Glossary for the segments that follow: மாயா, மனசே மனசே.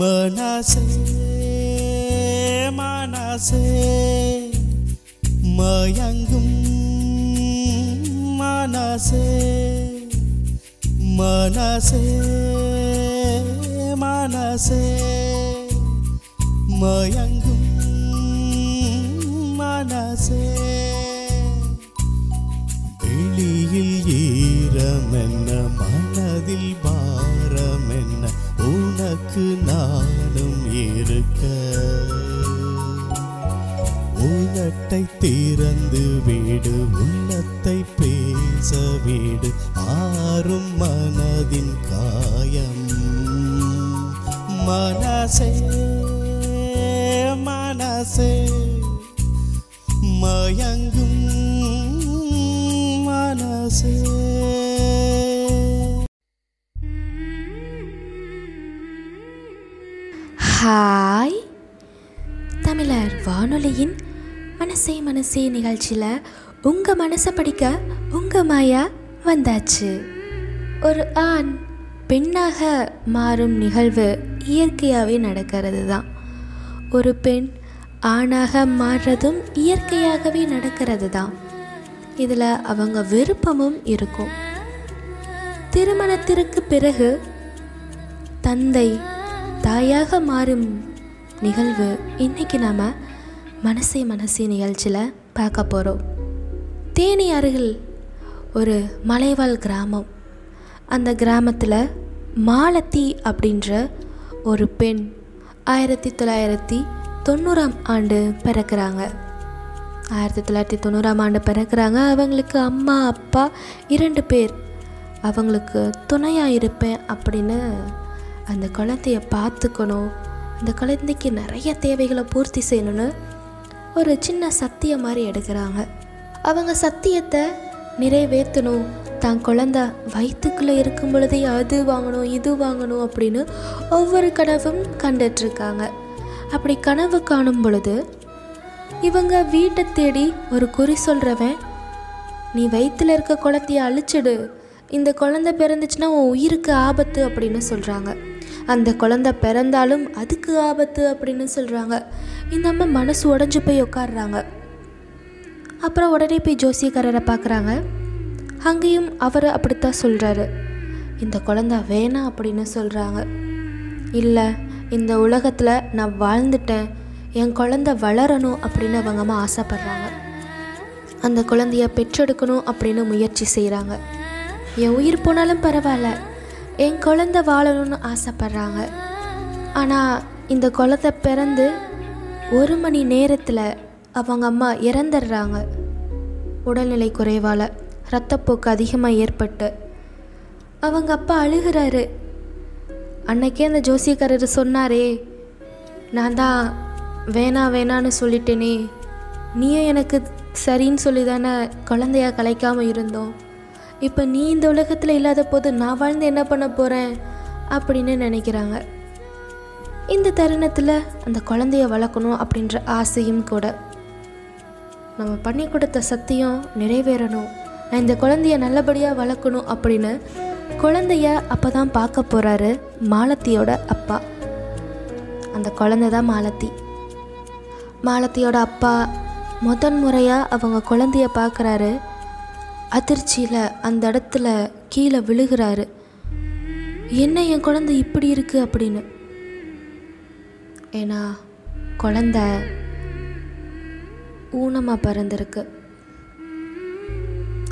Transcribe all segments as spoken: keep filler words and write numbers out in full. மனசே மனசே மயங்கும் மனசே மனசே மனசே மயங்கும் மனசே. வெளியில் ஈரமென்ன மனதில் பாரமென்ன உனக்கு நானும் இருக்க, உள்ளத்தை திறந்து விடு உள்ளத்தை பேச விடு ஆறும் மனதின் காயம். மனசே மனசே மயங்கும் மனசே. ஹாய், தமிழர் வானொலியின் மனசே மனசே நிகழ்ச்சியில் உங்கள் மனசை படிக்க உங்கள் மாயா வந்தாச்சு. ஒரு ஆண் பெண்ணாக மாறும் நிகழ்வு இயற்கையாகவே நடக்கிறது தான். ஒரு பெண் ஆணாக மாறுறதும் இயற்கையாகவே நடக்கிறது தான். இதில் அவங்க விருப்பமும் இருக்கும். திருமணத்திற்கு பிறகு தந்தை தாயாக மாறும் நிகழ்வு இன்றைக்கி நாம் மனசே மனசே நிகழ்ச்சியில் பார்க்க போகிறோம். தேனி அருகில் ஒரு மலைவாழ் கிராமம். அந்த கிராமத்தில் மாலதி அப்படின்ற ஒரு பெண் ஆயிரத்தி தொள்ளாயிரத்தி தொண்ணூறாம் ஆண்டு பிறக்கிறாங்க. ஆயிரத்தி தொள்ளாயிரத்தி தொண்ணூறாம் ஆண்டு பிறக்கிறாங்க. அவங்களுக்கு அம்மா அப்பா இரண்டு பேர். அவங்களுக்கு துணையாக இருப்பேன் அப்படின்னு அந்த குழந்தைய பார்த்துக்கணும், அந்த குழந்தைக்கு நிறைய தேவைகளை பூர்த்தி செய்யணும்னு ஒரு சின்ன சத்திய மாதிரி எடுக்கிறாங்க. அவங்க சத்தியத்தை நிறைவேற்றணும். தான் குழந்த வயிற்றுக்குள்ளே இருக்கும் பொழுதே அது வாங்கணும் இது வாங்கணும் அப்படின்னு ஒவ்வொரு கனவும் கண்டுட்டுருக்காங்க. அப்படி கனவு காணும் பொழுது இவங்க வீட்டை தேடி ஒரு குறி சொல்கிறவன், நீ வயிற்றில் இருக்க குழந்தைய அழிச்சிடு, இந்த குழந்தை பிறந்துச்சுன்னா உன் உயிருக்கு ஆபத்து அப்படின்னு சொல்கிறாங்க. அந்த குழந்தை பிறந்தாலும் அதுக்கு ஆபத்து அப்படின்னு சொல்கிறாங்க. இந்த அம்மா மனசு உடஞ்சி போய் உட்காடுறாங்க. அப்புறம் உடனே போய் ஜோசியக்காரரை பார்க்குறாங்க. அங்கேயும் அவர் அப்படித்தான் சொல்கிறாரு, இந்த குழந்தை வேணாம் அப்படின்னு சொல்கிறாங்க. இல்லை, இந்த உலகத்தில் நான் வாழ்ந்துட்டேன், என் குழந்தை வளரணும் அப்படின்னு அவங்க அம்மா ஆசைப்படுறாங்க. அந்த குழந்தைய பெற்றெடுக்கணும் அப்படின்னு முயற்சி செய்கிறாங்க. என் உயிர் போனாலும் பரவாயில்ல, என் குழந்தை வாழணும்னு ஆசைப்பட்றாங்க. ஆனால் இந்த குழந்தை பிறந்து ஒரு மணி நேரத்தில் அவங்க அம்மா இறந்துடுறாங்க. உடல்நிலை குறைவால் இரத்தப்போக்கு அதிகமாக ஏற்பட்டு அவங்க அப்பா அழுகிறாரு. அன்னைக்கே அந்த ஜோசியக்காரர் சொன்னாரே, நான் தான் வேணா வேணான்னு சொல்லிட்டேனே, நீயும் எனக்கு சரின்னு சொல்லி தானே குழந்தையாக கலைக்காமல் இருந்தோம், இப்போ நீ இந்த உலகத்தில் இல்லாத போது நான் வாழ்ந்து என்ன பண்ண போகிறேன் அப்படின்னு நினைக்கிறாங்க. இந்த தருணத்தில் அந்த குழந்தைய வளர்க்கணும் அப்படின்ற ஆசையும் கூட, நம்ம பண்ணி கொடுத்த சத்தியம் நிறைவேறணும், நான் இந்த குழந்தைய நல்லபடியாக வளர்க்கணும் அப்படின்னு குழந்தைய அப்போ தான் பார்க்க போகிறாரு மாலத்தியோட அப்பா. அந்த குழந்தை தான் மாலதி. மாலத்தியோட அப்பா முதன் முறையாக அவங்க குழந்தைய பார்க்குறாரு. அதிர்ச்சியில் அந்த இடத்துல கீழே விழுகிறாரு. என்ன, என் குழந்தை இப்படி இருக்குது அப்படின்னு. ஏன்னா குழந்த ஊனமாக பிறந்திருக்கு.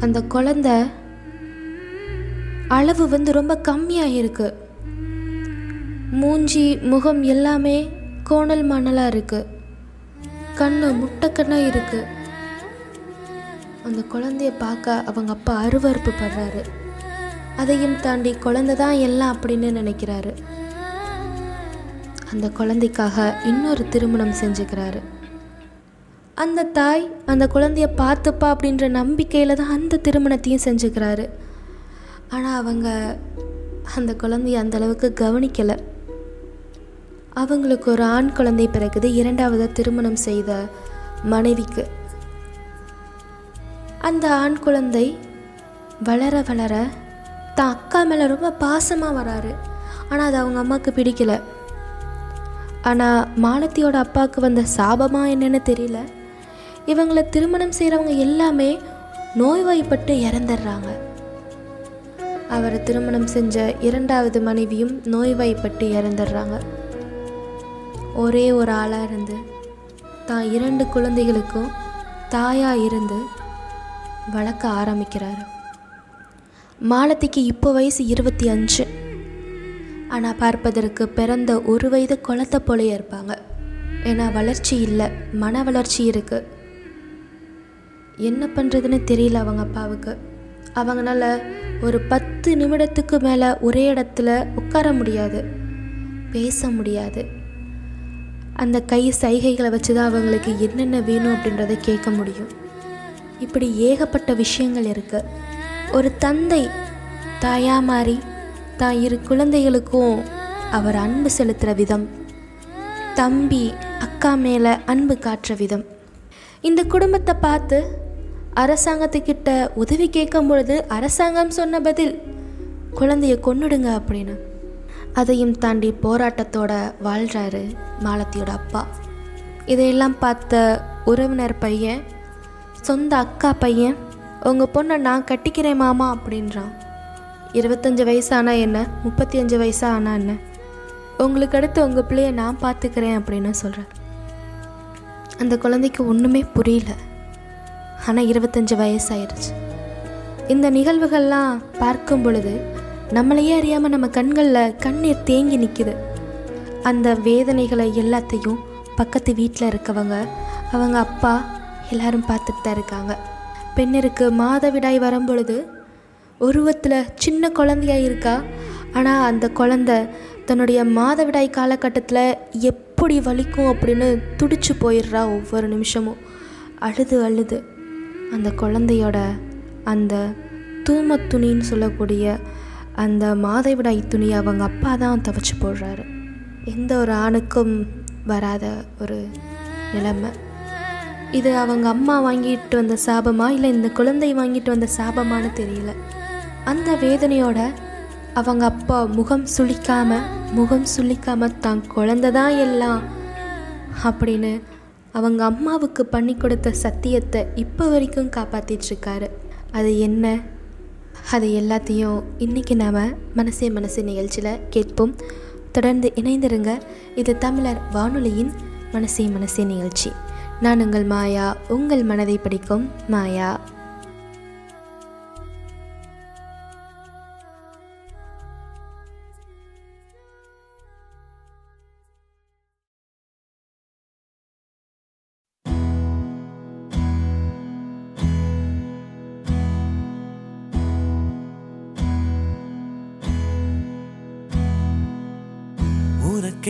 அந்த குழந்த அளவு வந்து ரொம்ப கம்மியாக இருக்குது. மூஞ்சி முகம் எல்லாமே கோணல் மணலாக இருக்குது. கண்ணு முட்டை கண்ணாக இருக்குது. அந்த குழந்தைய பார்க்க அவங்க அப்பா அருவருப்பு படுறாரு. அதையும் தாண்டி குழந்தை தான் எல்லாம் அப்படின்னு நினைக்கிறாரு. அந்த குழந்தைக்காக இன்னொரு திருமணம் செஞ்சுக்கிறாரு. அந்த தாய் அந்த குழந்தைய பார்த்துப்பா அப்படின்ற நம்பிக்கையில் தான் அந்த திருமணத்தையும் செஞ்சுக்கிறாரு. ஆனால் அவங்க அந்த குழந்தைய அந்தளவுக்கு கவனிக்கலை. அவங்களுக்கு ஒரு ஆண் குழந்தை பிறகுது, இரண்டாவது திருமணம் செய்த மனைவிக்கு. அந்த ஆண் குழந்தை வளர வளர தான் அக்கா மேலே ரொம்ப பாசமாக வராரு. ஆனால் அது அவங்க அம்மாவுக்கு பிடிக்கலை. ஆனால் மாலத்தியோட அப்பாவுக்கு வந்த சாபமா என்னன்னு தெரியல, இவங்களை திருமணம் செய்கிறவங்க எல்லாமே நோய்வாய்ப்பட்டு இறந்துடுறாங்க. அவரை திருமணம் செஞ்ச இரண்டாவது மனைவியும் நோய்வாய்ப்பட்டு இறந்துடுறாங்க. ஒரே ஒரு ஆளாக இருந்து தான் இரண்டு குழந்தைகளுக்கும் தாயாக இருந்து வளர்க்க ஆரம்பிக்கிறாரு. மாலத்திக்கு இப்போ வயசு இருபத்தி அஞ்சு. ஆனால் பார்ப்பதற்கு பிறந்த ஒரு வயது குழந்தை போலயே இருப்பாங்க. ஏன்னா வளர்ச்சி இல்லை, மன வளர்ச்சி இருக்குது. என்ன பண்ணுறதுன்னு தெரியல அவங்க அப்பாவுக்கு. அவங்களால ஒரு பத்து நிமிடத்துக்கு மேலே ஒரே இடத்துல உட்கார முடியாது, பேச முடியாது. அந்த கை சைகைகளை வச்சு தான் அவங்களுக்கு என்னென்ன வேணும் அப்படின்றத கேட்க முடியும். இப்படி ஏகப்பட்ட விஷயங்கள் இருக்குது. ஒரு தந்தை தாயா மாறி தான் இரு குழந்தைகளுக்கும் அவர் அன்பு செலுத்துகிற விதம், தம்பி அக்கா மேலே அன்பு காட்டுற விதம், இந்த குடும்பத்தை பார்த்து அரசாங்கத்துக்கிட்ட உதவி கேட்கும் பொழுது அரசாங்கம் சொன்ன பதில் குழந்தைய கொன்னுடுங்க அப்படின்னு. அதையும் தாண்டி போராட்டத்தோட வாழ்கிறாரு மாலத்தியோட அப்பா. இதையெல்லாம் பார்த்த உறவினர் பையன், சொந்த அக்கா பையன், உங்கள் பொண்ணை நான் கட்டிக்கிறேன் மாமா அப்படின்றான். இருபத்தஞ்சி வயசானா என்ன, முப்பத்தி அஞ்சு வயசா ஆனால் என்ன, உங்களுக்கு அடுத்து உங்கள் பிள்ளைய நான் பார்த்துக்கிறேன் அப்படின்னு சொல்கிறார். அந்த குழந்தைக்கு ஒன்றுமே புரியல. ஆனால் இருபத்தஞ்சி வயசாயிடுச்சு. இந்த நிகழ்வுகள்லாம் பார்க்கும் பொழுது நம்மளையே அறியாமல் நம்ம கண்களில் கண்ணீர் தேங்கி நிற்கிது. அந்த வேதனைகளை எல்லாத்தையும் பக்கத்து வீட்டில் இருக்கவங்க, அவங்க அப்பா எல்லாரும் பார்த்துட்டு தான் இருக்காங்க. பெண்ணிற்கு மாதவிடாய் வரும்பொழுது உருவத்தில் சின்ன குழந்தையாக இருக்கா, ஆனால் அந்த குழந்தை தன்னுடைய மாதவிடாய் காலகட்டத்தில் எப்படி வலிக்கும் அப்படின்னு துடிச்சு போயிடுறா. ஒவ்வொரு நிமிஷமும் அழுது அழுது அந்த குழந்தையோட அந்த தூம துணின்னு சொல்லக்கூடிய அந்த மாதவிடாய் துணியை அவங்க அப்பா தான் துவைச்சி போடுறாரு. எந்த ஒரு ஆணுக்கும் வராத ஒரு நிலைமை இது. அவங்க அம்மா வாங்கிட்டு வந்த சாபமா இல்லை இந்த குழந்தை வாங்கிட்டு வந்த சாபமானு தெரியல. அந்த வேதனையோட அவங்க அப்பா முகம் சுளிக்காமல் முகம் சுளிக்காமல் தான் குழந்தை தான் எல்லாம் அப்படின்னு அவங்க அம்மாவுக்கு பண்ணி கொடுத்த சத்தியத்தை இப்போ வரைக்கும் காப்பாற்றிட்டுருக்காரு. அது என்ன, அது எல்லாத்தையும் இன்றைக்கி நாம் மனசே மனசே நிகழ்ச்சியில் கேட்போம். தொடர்ந்து இணைந்திருங்க. இது தமிழர் வானொலியின் மனசே மனசே நிகழ்ச்சி. நான் உங்கள் மாயா, உங்கள் மனதை படிக்கும் மாயா.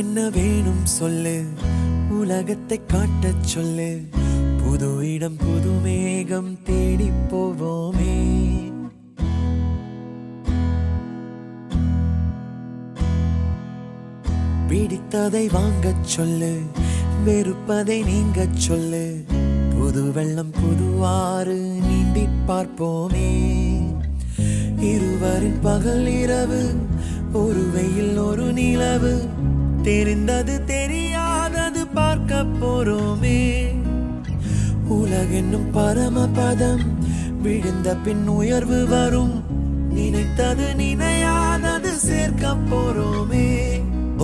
என்ன வேணும் சொல்லு, உலகத்தை காட்ட சொல்லு, புது இடம் புது மேகம் தேடி போவோமே. பிடித்ததை வாங்க சொல்லு, வெறுப்பதை நீங்க சொல்லு, புது வெள்ளம் புது ஆறு நீந்தி பார்ப்போமே. இருவரின் பகல் இரவு, ஒரு வெயில் ஒரு நிலவு, தெரிந்தது தெரியாதது பார்க்க போறோமே. உலகென்னும் பரமபதம் விழுந்த பின் உயர்வு வரும், நினைத்தது நினையாதது சேர்க்க போறோமே.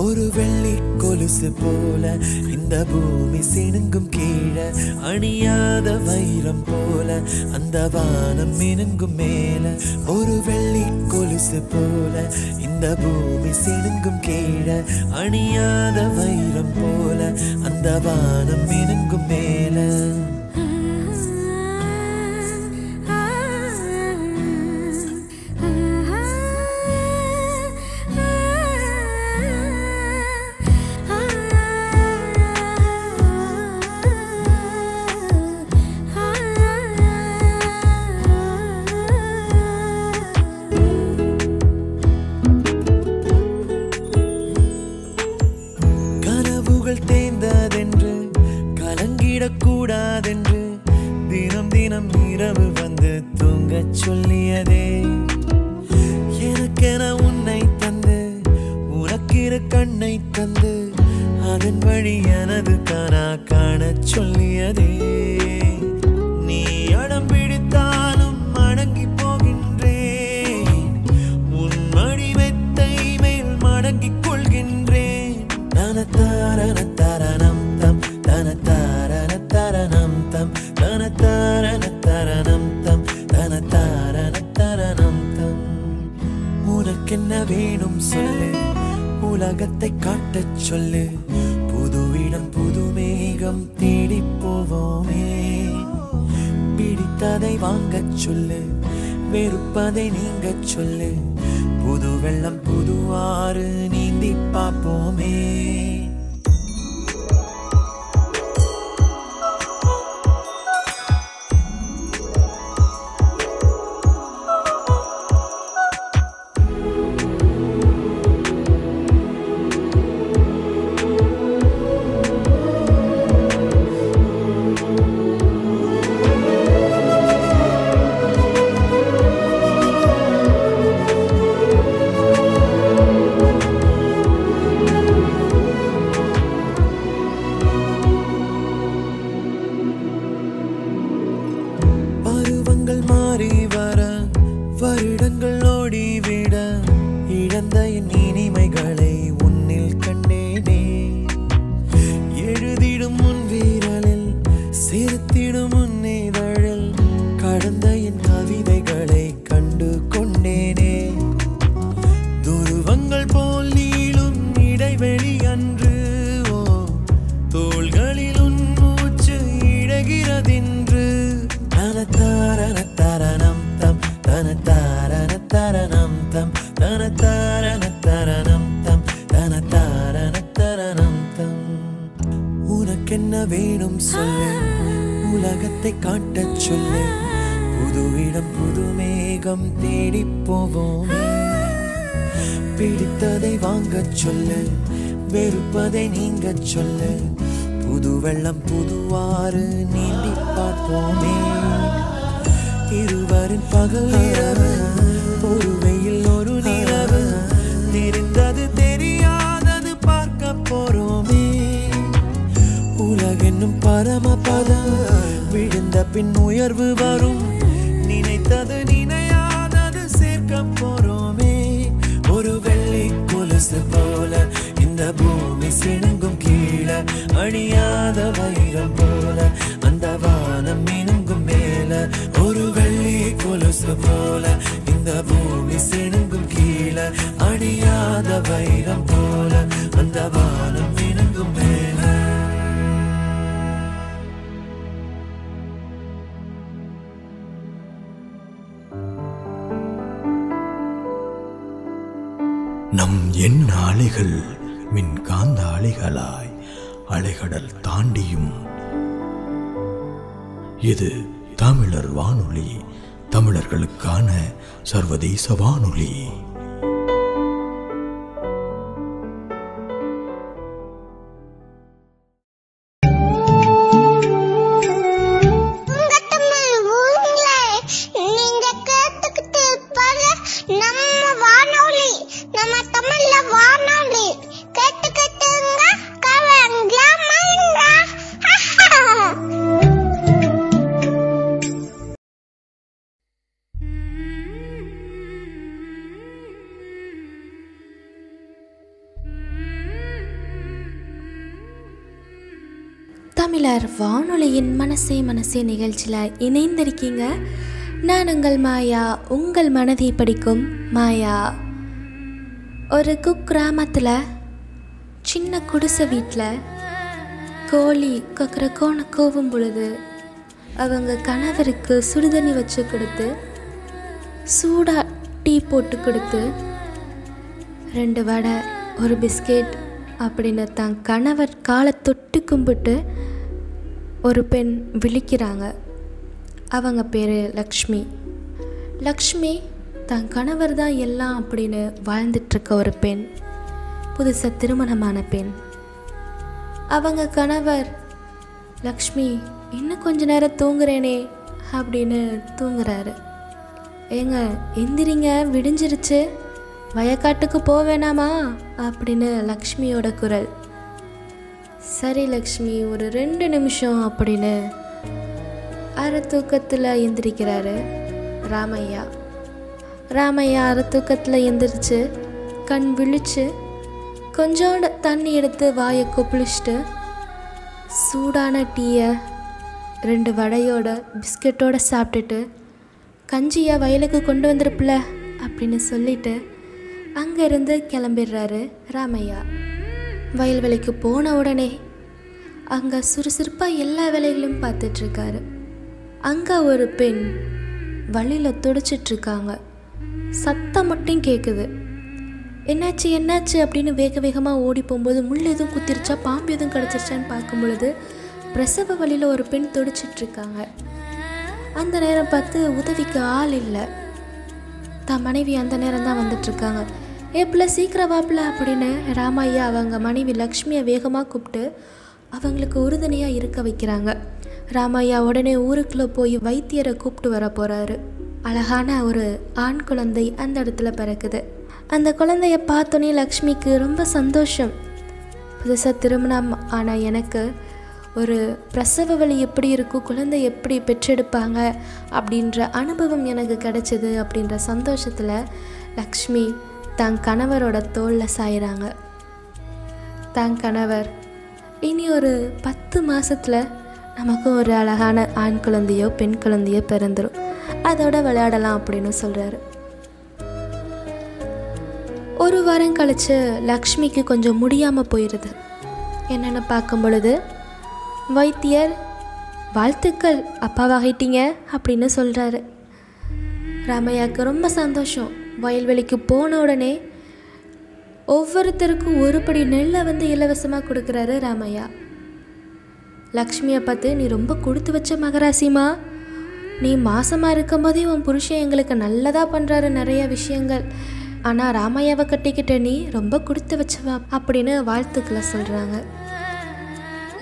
ஒரு வெள்ளி கொலுசு போல இந்த பூமி சிணுங்கும் கீழே, அணியாத வைரம் போல அந்த வானம் மினுங்கும் மேல. ஒரு வெள்ளி கொலுசு போல இந்த பூமி சிணுங்கும் கீழே, அணியாத வைரம் போல அந்த வானம் மினுங்கும் மேல. அதன் வழி எனது தானா காண சொல்லியதே. நீ அடம் பிடித்தாலும் மடங்கி போகின்றேன், உன் மணி மெத்தை மேல் மடங்கிக் கொள்கின்றேன். தனத்தாரண தரணம் தம் தனத்தாரண தரணம் தம் தனத்தாரண தரணம் தம் தனத்தாரண தரணம் தம். உனக்கென்ன வேணும் சொல்லு, உலகத்தை காட்டச் சொல்லு. புதுவிடம் புது மேகம் தேடி போவோமே, பிடித்ததை வாங்கச் சொல்லு, வெறுப்பதை நீங்கச் சொல்லு. புது வெள்ளம் புது ஆறு நீந்தி பார்ப்போமே. வருடங்கள் ஓடிவிட இழந்த என் இனிமைகளை உன்னில் கண்டேனே. எழுதிடும் உன் வீரலில் சேர்த்திடும் உன் இதழில் கடந்த என் கவிதைகளை கண்டு கொண்டேனே. துருவங்கள் போல் நீளும் இடைவெளி அன்று ஓ தோள்களில் உன் மூச்சு இழகிறதென்று. தனத்தாரண தரணம் தம் தன தாரண தரணம் தம் தன தாரண தரணம் தம் தன தாரண தரணம் தம். உனக்கென்ன வேணும் சொல்லு, உலகத்தை காட்டச் சொல்லு. புதுவிடம் புது மேகம் தேடி போவோமே, பிடித்ததை வாங்கச் சொல்லு, வெறுப்பதை நீங்கச் சொல்லு. புது வெள்ளம் புதுவாறு நீந்தி பார்ப்போமே. இருவரின் பகல் இரவு, ஒரு வெயில் ஒரு நிலவு, தெரிந்தது தெரியாதது பார்க்க போறோமே. உலகென்னும் பரமபதம் விழுந்த பின் உயர்வு வரும், நினைத்தது நினையாதது சேர்க்க போறோமே. ஒரு வெள்ளி கொலுசு போல இந்த பூமி சிணுங்கும், கீழே அணியாத வைரம் போல அந்த வானம் மினுங்கும் மேல. ஒரு வெள்ளி கொலுசு போல இந்த பூமி சிணுங்கும், கீழே அணியாத வைரம் போல அந்த வானம் மினுங்கும் மேல. நம் என் ஆலைகள் மின்காந்த அலைகளாய் அலைகடல் தாண்டியும். இது தமிழர் வானொலி, தமிழர்களுக்கான சர்வதேச வானொலி. தமிழர் வானொலியின் மனசே மனசே நிகழ்ச்சியில் இணைந்திருக்கீங்க. நான் உங்கள் மாயா, உங்கள் மனதை படிக்கும் மாயா. ஒரு குக்கிராமத்தில் சின்ன குடிசை வீட்டில் கோழி கொக்கரக்கோன்னு கூவும் பொழுது அவங்க கணவருக்கு சுடுதண்ணி வச்சு கொடுத்து, சூடாக டீ போட்டு கொடுத்து, ரெண்டு வடை ஒரு பிஸ்கெட் அப்படின்னு தான் கணவர் காலை தொட்டு கும்பிட்டு ஒரு பெண் விழிக்கிறாங்க. அவங்க பேர் லக்ஷ்மி. லக்ஷ்மி தான் கணவர் தான் எல்லாம் அப்படின்னு வாழ்ந்துட்டுருக்க ஒரு பெண், புதுசாக திருமணமான பெண். அவங்க கணவர், லக்ஷ்மி இன்னும் கொஞ்ச நேரம் தூங்குறேனே அப்படின்னு தூங்குறாரு. ஏங்க எந்திரிங்க, விடிஞ்சிருச்சு, வயக்காட்டுக்கு போவேணாமா அப்படின்னு லக்ஷ்மியோட குரல். சரி லக்ஷ்மி ஒரு ரெண்டு நிமிஷம் அப்படின்னு அரை தூக்கத்தில் எந்திரிக்கிறாரு ராமையா. ராமையா அரை தூக்கத்தில் எந்திரிச்சு கண் விழிச்சு கொஞ்சோண்டு தண்ணி எடுத்து வாயை கொப்பளிச்சுட்டு சூடான டீயை ரெண்டு வடையோட பிஸ்கெட்டோடு சாப்பிட்டுட்டு கஞ்சியை வயலுக்கு கொண்டு வந்திருப்பில்ல அப்படின்னு சொல்லிட்டு அங்கேருந்து கிளம்பிடுறாரு ராமையா. வயல்வெளிக்கு போன உடனே அங்கே சுறுசுறுப்பாக எல்லா வேலைகளையும் பார்த்துட்ருக்காரு. அங்கே ஒரு பெண் வழியில் துடிச்சிட்ருக்காங்க. சத்தம் மட்டும் கேட்குது. என்னாச்சு என்னாச்சு அப்படின்னு வேக வேகமாக ஓடி போகும்போது முள் எதுவும் குத்திருச்சா பாம்பு எதுவும் கிடச்சிருச்சான்னு பார்க்கும் பொழுது பிரசவ வழியில் ஒரு பெண் துடிச்சிட்ருக்காங்க. அந்த நேரம் பார்த்து உதவிக்கு ஆள் இல்லை. தான் மனைவி அந்த நேரம் தான் வந்துட்ருக்காங்க. ஏப்பிள்ள சீக்கிரம் வாப்பில அப்படின்னு ராமையா அவங்க மனைவி லக்ஷ்மியை வேகமாக கூப்பிட்டு அவங்களுக்கு உறுதுணையாக இருக்க வைக்கிறாங்க. ராமையா உடனே ஊருக்குள்ளே போய் வைத்தியரை கூப்பிட்டு வர போகிறாரு. அழகான ஒரு ஆண் குழந்தை அந்த இடத்துல பிறக்குது. அந்த குழந்தைய பார்த்தோன்னே லக்ஷ்மிக்கு ரொம்ப சந்தோஷம். புதுசாக திருமணம் ஆனால் எனக்கு ஒரு பிரசவ வலி எப்படி இருக்கும், குழந்தை எப்படி பெற்றெடுப்பாங்க அப்படின்ற அனுபவம் எனக்கு கிடைச்சிது அப்படின்ற சந்தோஷத்தில் லக்ஷ்மி தன் கணவரோட தோளில் சாயிறாங்க. தன் கணவர் இனி ஒரு பத்து மாதத்தில் நமக்கும் ஒரு அழகான ஆண் குழந்தையோ பெண் குழந்தையோ பிறந்துடும், அதோட விளையாடலாம் அப்படின்னு சொல்கிறாரு. ஒரு வாரம் கழித்து லக்ஷ்மிக்கு கொஞ்சம் முடியாமல் போயிடுது. என்னென்னு பார்க்கும் பொழுது வைத்தியர் வாழ்த்துக்கள் அப்பாவாகிட்டீங்க அப்படின்னு சொல்கிறாரு. ராமையாவுக்கு ரொம்ப சந்தோஷம். வயல்வெளிக்கு போன உடனே ஒவ்வொருத்தருக்கும் ஒரு படி நெல்லை வந்து இலவசமாக கொடுக்குறாரு ராமையா. லக்ஷ்மியை பார்த்து நீ ரொம்ப கொடுத்து வச்ச மகராசிமா, நீ மாசமாக இருக்கும் போதே உன் புருஷன் எங்களுக்கு நல்லதாக பண்ணுறாரு நிறைய விஷயங்கள், ஆனால் ராமையாவை கட்டிக்கிட்ட நீ ரொம்ப கொடுத்து வச்சவா அப்படின்னு வாழ்த்துக்களை சொல்கிறாங்க.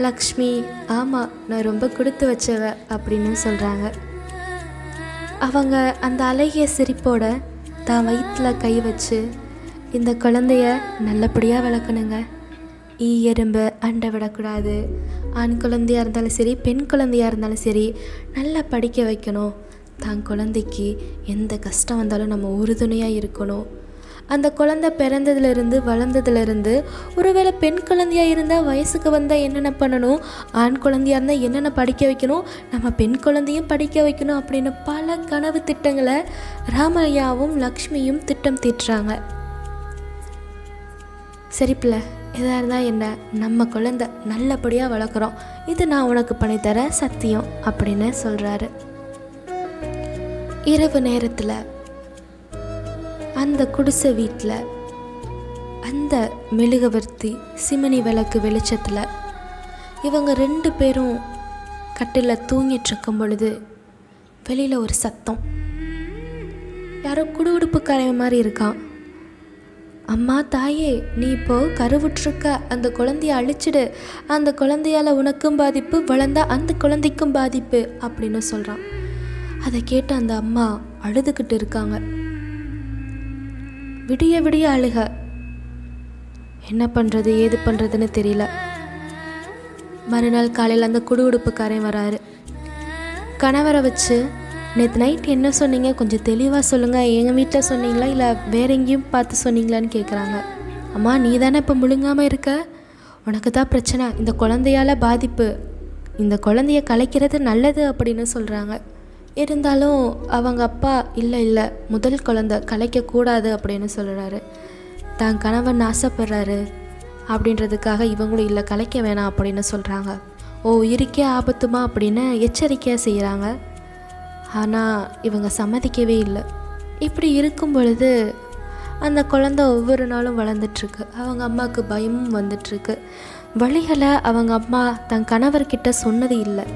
லக்ஷ்மி ஆமாம் நான் ரொம்ப கொடுத்து வச்சவ அப்படின்னு சொல்கிறாங்க. அவங்க அந்த அழகிய சிரிப்போட தான் வயிற்றில் கை வச்சு இந்த குழந்தைய நல்லபடியாக வளர்க்கணுங்க, ஈ எறும்பு அண்டை விடக்கூடாது, ஆண் குழந்தையாக இருந்தாலும் சரி பெண் குழந்தையாக இருந்தாலும் சரி நல்லா படிக்க வைக்கணும், தான் குழந்தைக்கு எந்த கஷ்டம் வந்தாலும் நம்ம உறுதுணையாக இருக்கணும், அந்த குழந்தை பிறந்ததுலேருந்து வளர்ந்ததுலேருந்து ஒருவேளை பெண் குழந்தையாக இருந்தால் வயசுக்கு வந்தால் என்னென்ன பண்ணணும், ஆண் குழந்தையாக இருந்தால் என்னென்ன படிக்க வைக்கணும், நம்ம பெண் குழந்தையும் படிக்க வைக்கணும் அப்படின்னு பல கனவு திட்டங்களை ராமையாவும் லக்ஷ்மியும் திட்டம் தீட்டுறாங்க. சரிப்பில்ல எதாக இருந்தால் என்ன, நம்ம குழந்தை நல்லபடியாக வளர்க்குறோம், இது நான் உனக்கு பண்ணித்தர சத்தியம் அப்படின்னு சொல்கிறாரு. இரவு நேரத்தில் அந்த குடிசை வீட்டில் அந்த மெழுகுவர்த்தி சிமினி விளக்கு வெளிச்சத்தில் இவங்க ரெண்டு பேரும் கட்டிலில் தூங்கிட்டுருக்கும் பொழுது வெளியில் ஒரு சத்தம். யாரோ குடுகுடுப்புக்கார மாதிரி இருக்கான். அம்மா தாயே நீ இப்போது கருவுற்றிருக்க, அந்த குழந்தைய அழிச்சிடு, அந்த குழந்தையால் உனக்கும் பாதிப்பு, வளர்ந்தா அந்த குழந்தைக்கும் பாதிப்பு அப்படின்னு சொல்கிறான். அதை கேட்டு அந்த அம்மா அழுதுகிட்டு இருக்காங்க. விடிய விடிய அழுக, என்ன பண்ணுறது ஏது பண்ணுறதுன்னு தெரியல. மறுநாள் காலையில் அந்த குடுகுடுப்புக்காரன் வராரு. கணவரை வச்சு நேற்று நைட் என்ன சொன்னீங்க கொஞ்சம் தெளிவாக சொல்லுங்கள், எங்கள் வீட்டில் சொன்னீங்களா இல்லை வேற எங்கேயும் பார்த்து சொன்னீங்களான்னு கேட்குறாங்க. அம்மா நீ தானே இப்போ முழுங்காமல் இருக்க, உனக்கு தான் பிரச்சனை, இந்த குழந்தையால் பாதிப்பு, இந்த குழந்தைய கலைக்கிறது நல்லது அப்படின்னு சொல்கிறாங்க. இருந்தாலும் அவங்க அப்பா இல்லை இல்லை முதல் குழந்தை கலைக்கக்கூடாது அப்படின்னு சொல்கிறாரு. தான் கணவன் ஆசைப்படுறாரு அப்படின்றதுக்காக இவங்களும் இல்லை கலைக்க வேணாம் அப்படின்னு சொல்கிறாங்க. ஓ இருக்கே ஆபத்துமா அப்படின்னு எச்சரிக்கையாக செய்கிறாங்க. ஆனால் இவங்க சம்மதிக்கவே இல்லை. இப்படி இருக்கும் பொழுது அந்த குழந்தை ஒவ்வொரு நாளும் வளர்ந்துட்டுருக்கு. அவங்க அம்மாவுக்கு பயமும் வந்துட்டுருக்கு. வழிகளை அவங்க அம்மா தன் கணவர்கிட்ட சொன்னது இல்லை.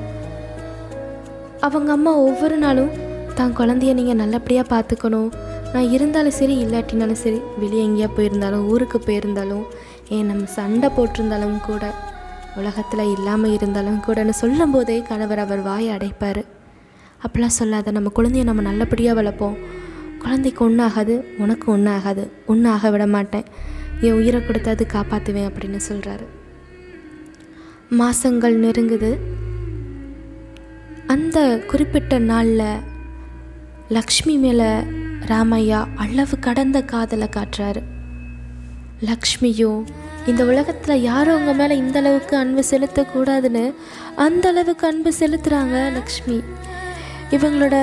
அவங்க அம்மா ஒவ்வொரு நாளும் தான் குழந்தைய நீங்கள் நல்லபடியாக பார்த்துக்கணும், நான் இருந்தாலும் சரி இல்லாட்டினாலும் சரி, வெளியே எங்கேயா போயிருந்தாலும் ஊருக்கு போயிருந்தாலும் ஏன் நம்ம சண்டை போட்டிருந்தாலும் கூட உலகத்தில் இல்லாமல் இருந்தாலும் கூடன்னு சொல்லும் போதே கணவர் அவர் வாயை அடைப்பார். அப்படிலாம் சொல்லாத, நம்ம குழந்தைய நம்ம நல்லபடியாக வளர்ப்போம், குழந்தைக்கு ஒன்றும் ஆகாது, உனக்கு ஒன்றும் ஆகாது, ஒன்றும் ஆக விட மாட்டேன், என் உயிரை கொடுத்தாது காப்பாற்றுவேன் அப்படின்னு சொல்கிறாரு. மாதங்கள் நெருங்குது. அந்த குறிப்பிட்ட நாளில் லக்ஷ்மி மேலே ராமையா அளவு கடந்த காதலை காட்டுறாரு. லக்ஷ்மியும் இந்த உலகத்தில் யாரும் அவங்க மேலே இந்த அளவுக்கு அன்பு செலுத்தக்கூடாதுன்னு அந்த அளவுக்கு அன்பு செலுத்துகிறாங்க லக்ஷ்மி. இவங்களோட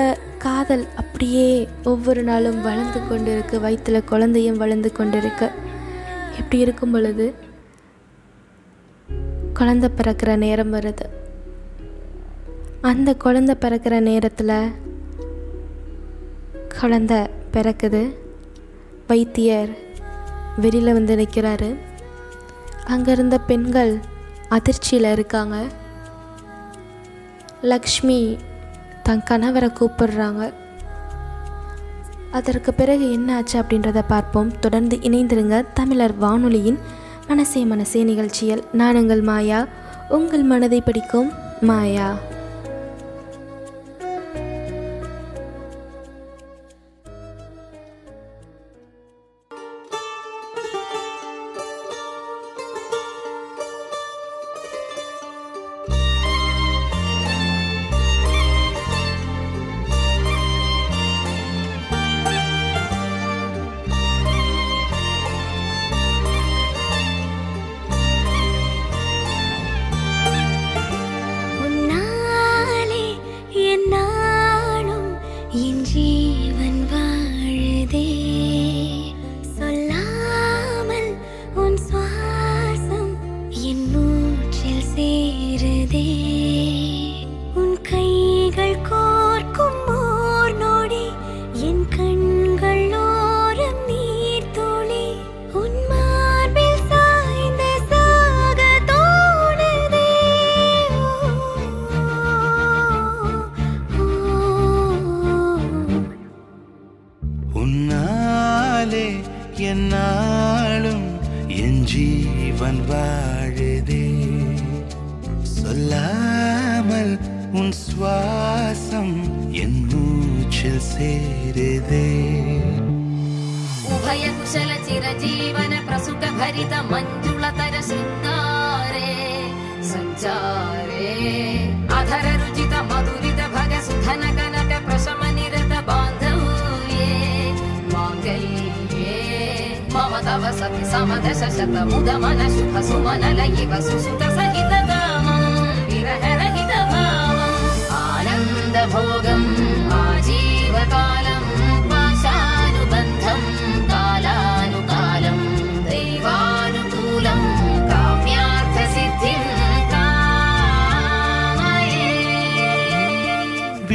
காதல் அப்படியே ஒவ்வொரு நாளும் வளர்ந்து கொண்டு இருக்குது. வயிற்றில் குழந்தையும் வளர்ந்து கொண்டு இருக்கு. இப்படி இருக்கும் பொழுது குழந்தை பிறக்கிற நேரம் வருது. அந்த குழந்தை பிறக்கிற நேரத்தில் குழந்த பிறக்குது. வைத்தியர் வெளியில் வந்து நிற்கிறாரு. அங்கே இருந்த பெண்கள் அதிர்ச்சியில் இருக்காங்க. லக்ஷ்மி தன் கணவரை கூப்பிடுறாங்க. அதற்கு பிறகு என்ன ஆச்சு அப்படின்றத பார்ப்போம். தொடர்ந்து இணைந்திருங்க தமிழர் வானொலியின் மனசே மனசே நிகழ்ச்சியில். நான் உங்கள் மாயா, உங்கள் மனதை படிக்கும் மாயா.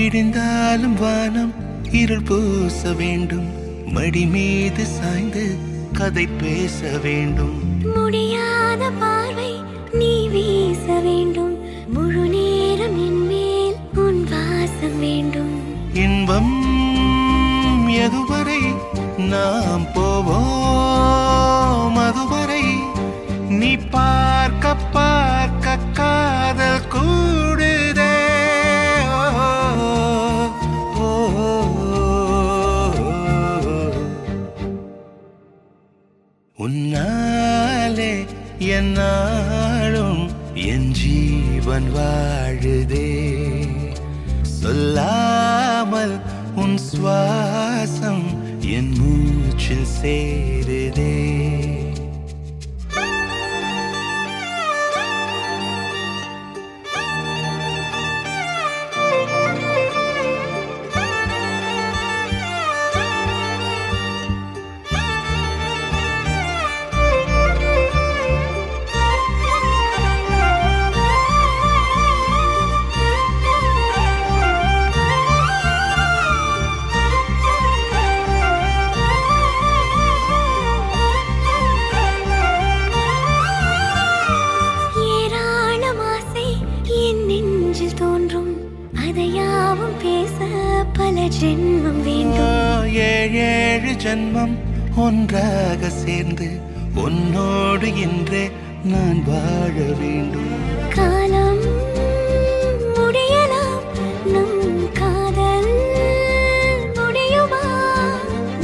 விடிந்தாலும் வானம் இருள் பூச வேண்டும், மடி மீது சாய்ந்து கதை பேச வேண்டும், முடியாத பார்வை நீ வீச வேண்டும், முழு நேரம் என் மேல் உன் வாசம் வேண்டும். இன்பம் எதுவரை நாம் போவோம் அதுவரை நீ பார்க்க பார்க்க காதல் கூடுதே. உன்னாலே என்னாலும் என் ஜீவன் வாழுதே, சொல்லாமல் உன் சுவாசம் என் மூச்சில் சேருதே. ஏழு ஜென்மம் ஒன்றாக சேர்ந்து உன்னோடு இன்றே நான் வாழ வேண்டும். காலம் முடியலாம், நம் காதல் முடியுமா?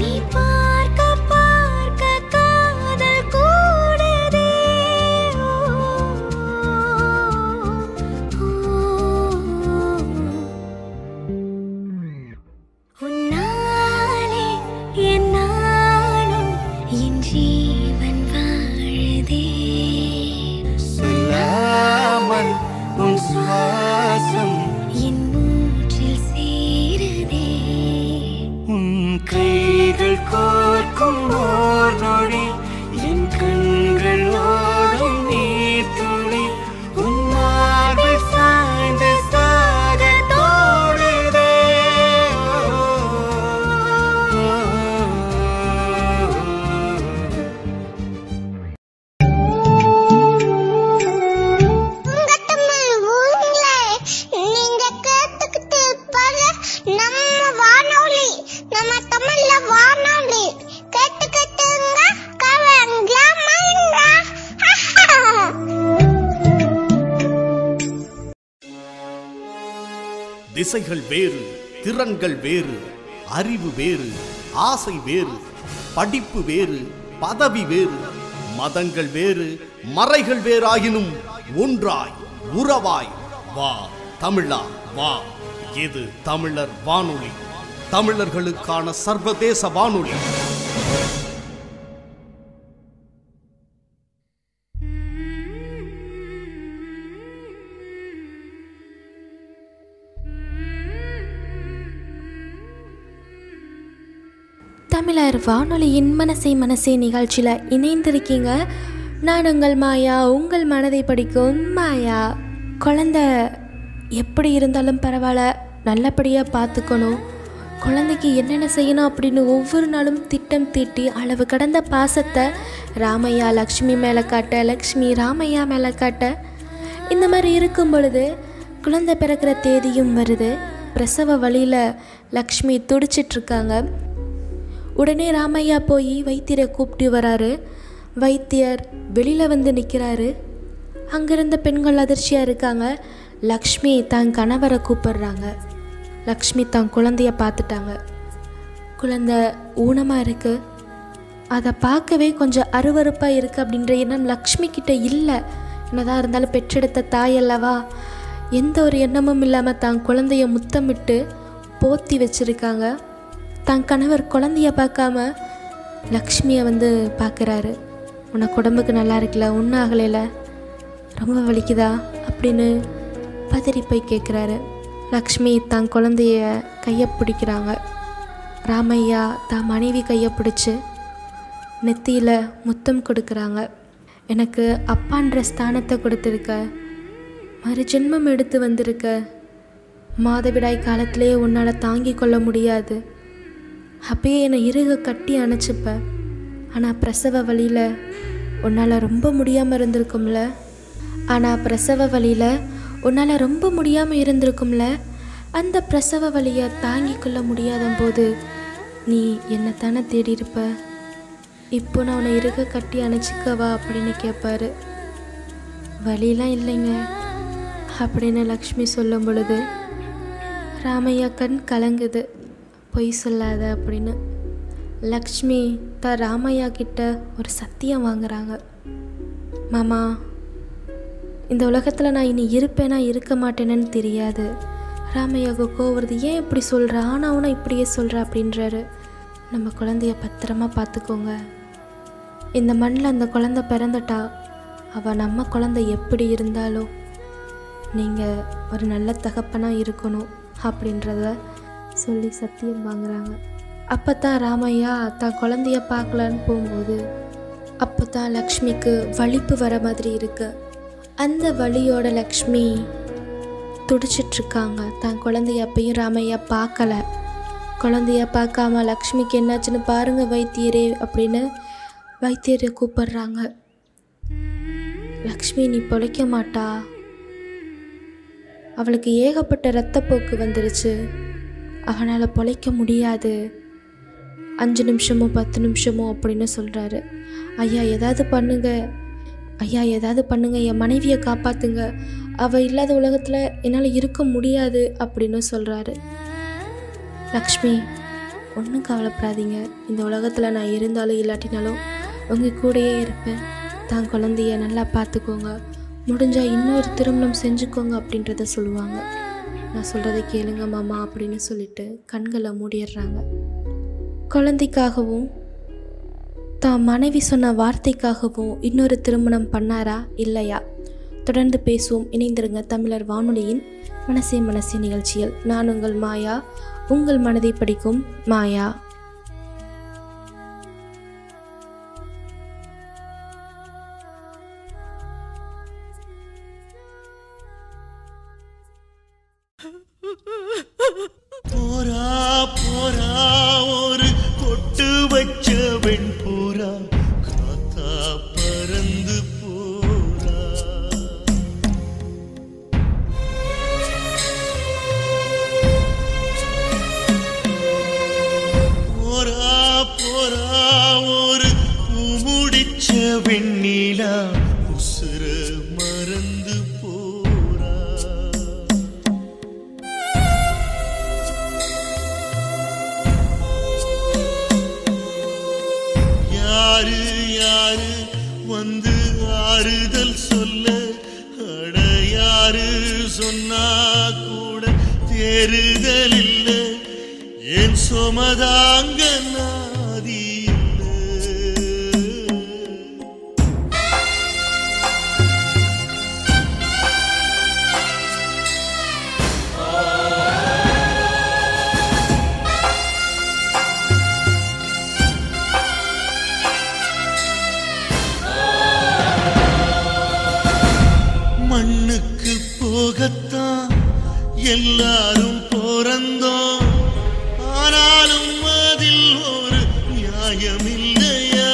நீ பார்க்க பார்க்க காதல் கூடதே. திசைகள் வேறு, திறன்கள் வேறு, அறிவு வேறு, ஆசை வேறு, படிப்பு வேறு, பதவி வேறு, மதங்கள் வேறு, மறைகள் வேறாயினும் ஒன்றாய் உறவாய் வா தமிழா வா. இது தமிழர் வானொலி, தமிழர்களுக்கான சர்வதேச வானொலி. தமிழர் வானொலியின் மனசே மனசே நிகழ்ச்சியில் இணைந்திருக்கீங்க. நான் உங்கள் மாயா, உங்கள் மனதை படிக்கும் மாயா. குழந்தை எப்படி இருந்தாலும் பரவாயில்ல, நல்லபடியாக பார்த்துக்கணும். குழந்தைக்கு என்னென்ன செய்யணும் அப்படின்னு ஒவ்வொரு நாளும் திட்டம் தீட்டி அளவு கடந்த பாசத்தை ராமையா லக்ஷ்மி மேலே காட்ட, லக்ஷ்மி ராமையா மேலே காட்ட, இந்த மாதிரி இருக்கும் பொழுது குழந்தை பிறக்கிற தேதியும் வருது. பிரசவ வழியில் லக்ஷ்மி துடிச்சிட்ருக்காங்க. உடனே ராமையா போய் வைத்தியரை கூப்பிட்டு வராரு. வைத்தியர் வெளியில் வந்து நிற்கிறாரு. அங்கிருந்த பெண்கள் அதிர்ச்சியாக இருக்காங்க. லக்ஷ்மி தான் கணவரை கூப்பிடுறாங்க. லக்ஷ்மி தான் குழந்தைய பார்த்துட்டாங்க. குழந்த ஊனமாக இருக்குது, அதை பார்க்கவே கொஞ்சம் அருவறுப்பாக இருக்குது அப்படின்ற எண்ணம் லக்ஷ்மிக்கிட்ட இல்லை. என்னதான் இருந்தாலும் பெற்றெடுத்த தாய் அல்லவா, எந்த ஒரு எண்ணமும் இல்லாமல் தான் குழந்தைய முத்தமிட்டு போத்தி வச்சுருக்காங்க. தன் கணவர் குழந்தைய பார்க்காம லக்ஷ்மியை வந்து பார்க்குறாரு. உனக்கு உடம்புக்கு நல்லா இருக்கல, ஒன்றும் ஆகலையில, ரொம்ப வலிக்குதா அப்படின்னு பதறி போய் கேட்குறாரு. லக்ஷ்மி தான் குழந்தைய கையை பிடிக்கிறாங்க. ராமையா தான் மனைவி கையை பிடிச்சி நெத்தியில் முத்தம் கொடுக்குறாங்க. எனக்கு அப்பான்ற ஸ்தானத்தை கொடுத்துருக்க, மறு ஜென்மம் எடுத்து வந்திருக்க, மாதவிடாய் காலத்திலேயே உன்னால் தாங்கி கொள்ள முடியாது, அப்பயே என்னை இறுக கட்டி அணைச்சிப்ப. ஆனால் பிரசவ வழியில் உன்னால் ரொம்ப முடியாமல் இருந்திருக்கும்ல ஆனால் பிரசவ வழியில் உன்னால் ரொம்ப முடியாமல் இருந்திருக்கும்ல அந்த பிரசவ வழியை தாங்கி கொள்ள முடியாத போது நீ என்னை தானே தேடி இருப்ப. இப்போ நான் உன்னை இறுக கட்டி அணைச்சிக்கவா அப்படின்னு கேட்பாரு. வழிலாம் இல்லைங்க அப்படின்னு லக்ஷ்மி சொல்லும் பொழுது ராமையா கண் கலங்குது. பொய் சொல்லாத அப்படின்னு லக்ஷ்மி த ராமையா கிட்ட ஒரு சத்தியம் வாங்குறாங்க. மாமா, இந்த உலகத்தில் நான் இனி இருப்பேனா இருக்க மாட்டேனேன்னு தெரியாது. ராமையாவுக்கு கோவருது. ஏன் இப்படி சொல்கிறா, ஆனால் அவனை இப்படியே சொல்கிறா அப்படின்றாரு. நம்ம குழந்தைய பத்திரமா பார்த்துக்கோங்க. இந்த மண்ணில் அந்த குழந்தை பிறந்துட்டா அவள் நம்ம குழந்தை எப்படி இருந்தாலும் நீங்கள் ஒரு நல்ல தகப்பனாக இருக்கணும் அப்படின்றத சொல்லி சத்தியம் வாங்குறாங்க. அப்போ தான் ராமையா தான் குழந்தைய பார்க்கலான்னு போகும்போது அப்போ தான் லக்ஷ்மிக்கு வலிப்பு வர மாதிரி இருக்கு. அந்த வலியோட லக்ஷ்மி துடிச்சிட்ருக்காங்க. தான் குழந்தைய அப்பையும் ராமையா பார்க்கல. குழந்தைய பார்க்காம லக்ஷ்மிக்கு என்னாச்சுன்னு பாருங்க வைத்தியரே அப்படின்னு வைத்தியரை கூப்பிடுறாங்க. லக்ஷ்மி நீ பொழைக்க மாட்டா, அவளுக்கு ஏகப்பட்ட இரத்தப்போக்கு வந்துருச்சு, அவனால் பொழைக்க முடியாது, அஞ்சு நிமிஷமோ பத்து நிமிஷமோ அப்படின்னு சொல்கிறாரு. ஐயா ஏதாவது பண்ணுங்க, ஐயா ஏதாவது பண்ணுங்க, என் மனைவியை காப்பாற்றுங்க, அவள் இல்லாத உலகத்தில் என்னால் இருக்க முடியாது அப்படின்னு சொல்கிறாரு. லக்ஷ்மி ஒன்றும் கவலைப்படாதீங்க, இந்த உலகத்தில் நான் இருந்தாலும் இல்லாட்டினாலும் உங்கள் கூடையே இருப்பேன், தான் குழந்தைய நல்லா பார்த்துக்கோங்க, முடிஞ்சால் இன்னொரு திருமணம் செஞ்சுக்கோங்க அப்படின்றத சொல்லுவாங்க. நான் சொல்கிறத கேளுங்க மாமா அப்படின்னு சொல்லிட்டு கண்களை மூடிடுறாங்க. குழந்தைக்காகவும் தான் மனைவி சொன்ன வார்த்தைக்காகவும் இன்னொரு திருமணம் பண்ணாரா இல்லையா, தொடர்ந்து பேசுவோம். இணைந்திருங்க தமிழர் வானொலியின் மனசே மனசே நிகழ்ச்சியில். நான் உங்கள் மாயா, உங்கள் மனதை படிக்கும் மாயா. மறந்து போற ஏறுதலில்ல, என் சுமதாங்க நாதி மண்ணுக்கு போகத்தான் எல்லாரும் பிறந்தோம். ஆனாலும் அதில் ஒரு நியாயமில்லையா?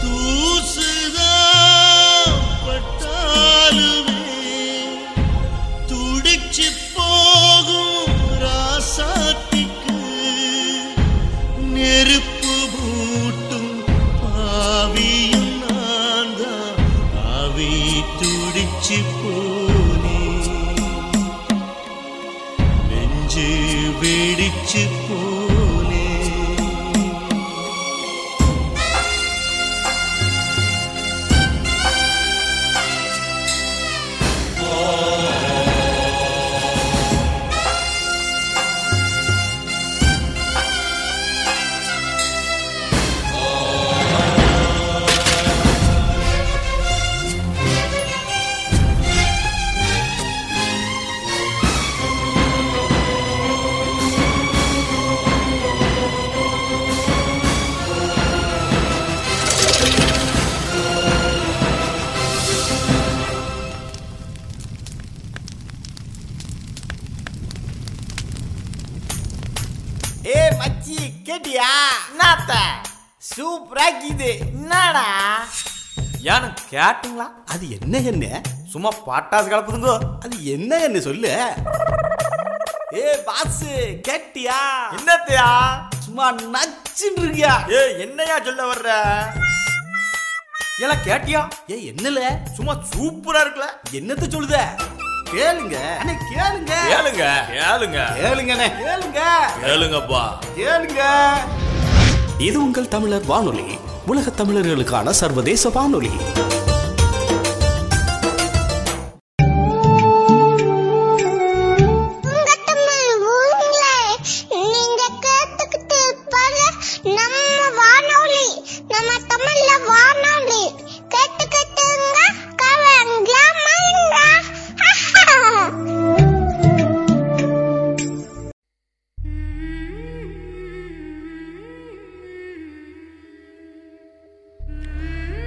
தூசுதான் பட்டாலுமே துடிச்சு போகும் ராசாத்திக்கு நெருப்பு துடிச்சு போனே, நெஞ்சு வெடிச்சு போனே. ஏ மச்சி கேட்டியா? நாத்த சூப்பரா கீது. என்னடா யானு கேட்டுங்களா? அது என்ன என்ன சும்மா பாட்டாசு கலப்புதுங்கோ. அது என்ன என்ன சொல்லு. ஏ பாசு கேட்டியா? என்னத்தையா சும்மா நச்சுன்னு இருக்கியா? ஏ என்னையா சொல்ல வர்ற? ஏன்னா கேட்டியா? ஏ என்னல சும்மா சூப்பரா இருக்குல்ல. என்னத்தை சொல்லுத? கேளுங்க கேளுங்க கேளுங்க கேளுங்க கேளுங்க கேளுங்க கேளுங்கப்பா கேளுங்க. இது உங்கள் தமிழர் வானொலி, உலக தமிழர்களுக்கான சர்வதேச வானொலி.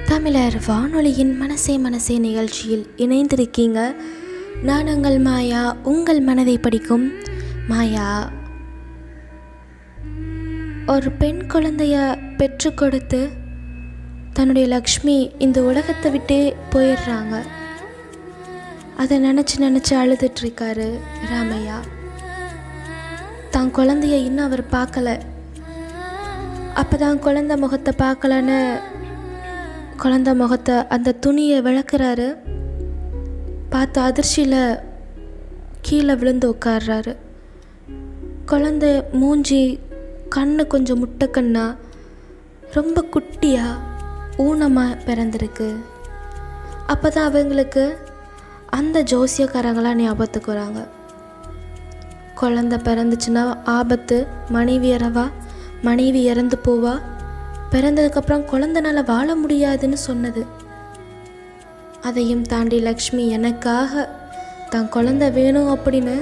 தமிழர் வானொலியின் மனசே மனசே நிகழ்ச்சியில் இணைந்திருக்கீங்க. நான் உங்கள் மாயா, உங்கள் மனதை படிக்கும் மாயா. ஒரு பெண் குழந்தைய பெற்று கொடுத்து தன்னுடைய லக்ஷ்மி இந்த உலகத்தை விட்டே போயிடுறாங்க. அதை நினச்சி நினச்சி அழுதுட்டுருக்காரு ராமையா. தான் குழந்தைய இன்னும் அவர் பார்க்கலை. அப்போ தான் குழந்தை முகத்தை பார்க்கலன்னு குழந்த முகத்தை அந்த துணியை விளக்குறாரு. பார்த்து அதிர்ச்சியில் கீழே விழுந்து உட்காடுறாரு. குழந்தை மூஞ்சி கண்ணு கொஞ்சம் முட்டை கண்ணா, ரொம்ப குட்டியாக ஊனமாக பிறந்திருக்கு. அப்போ தான் அவங்களுக்கு அந்த ஜோசியக்காரங்களாம் ஞாபகத்துக்கு வராங்க. குழந்தை பிறந்துச்சுன்னா ஆபத்து, மனைவி இறவா, மனைவி இறந்து போவா, பிறந்ததுக்கப்புறம் குழந்தனால வாழ முடியாதுன்னு சொன்னது. அதையும் தாண்டி லக்ஷ்மி எனக்காக தான் குழந்தை வேணும் அப்படின்னு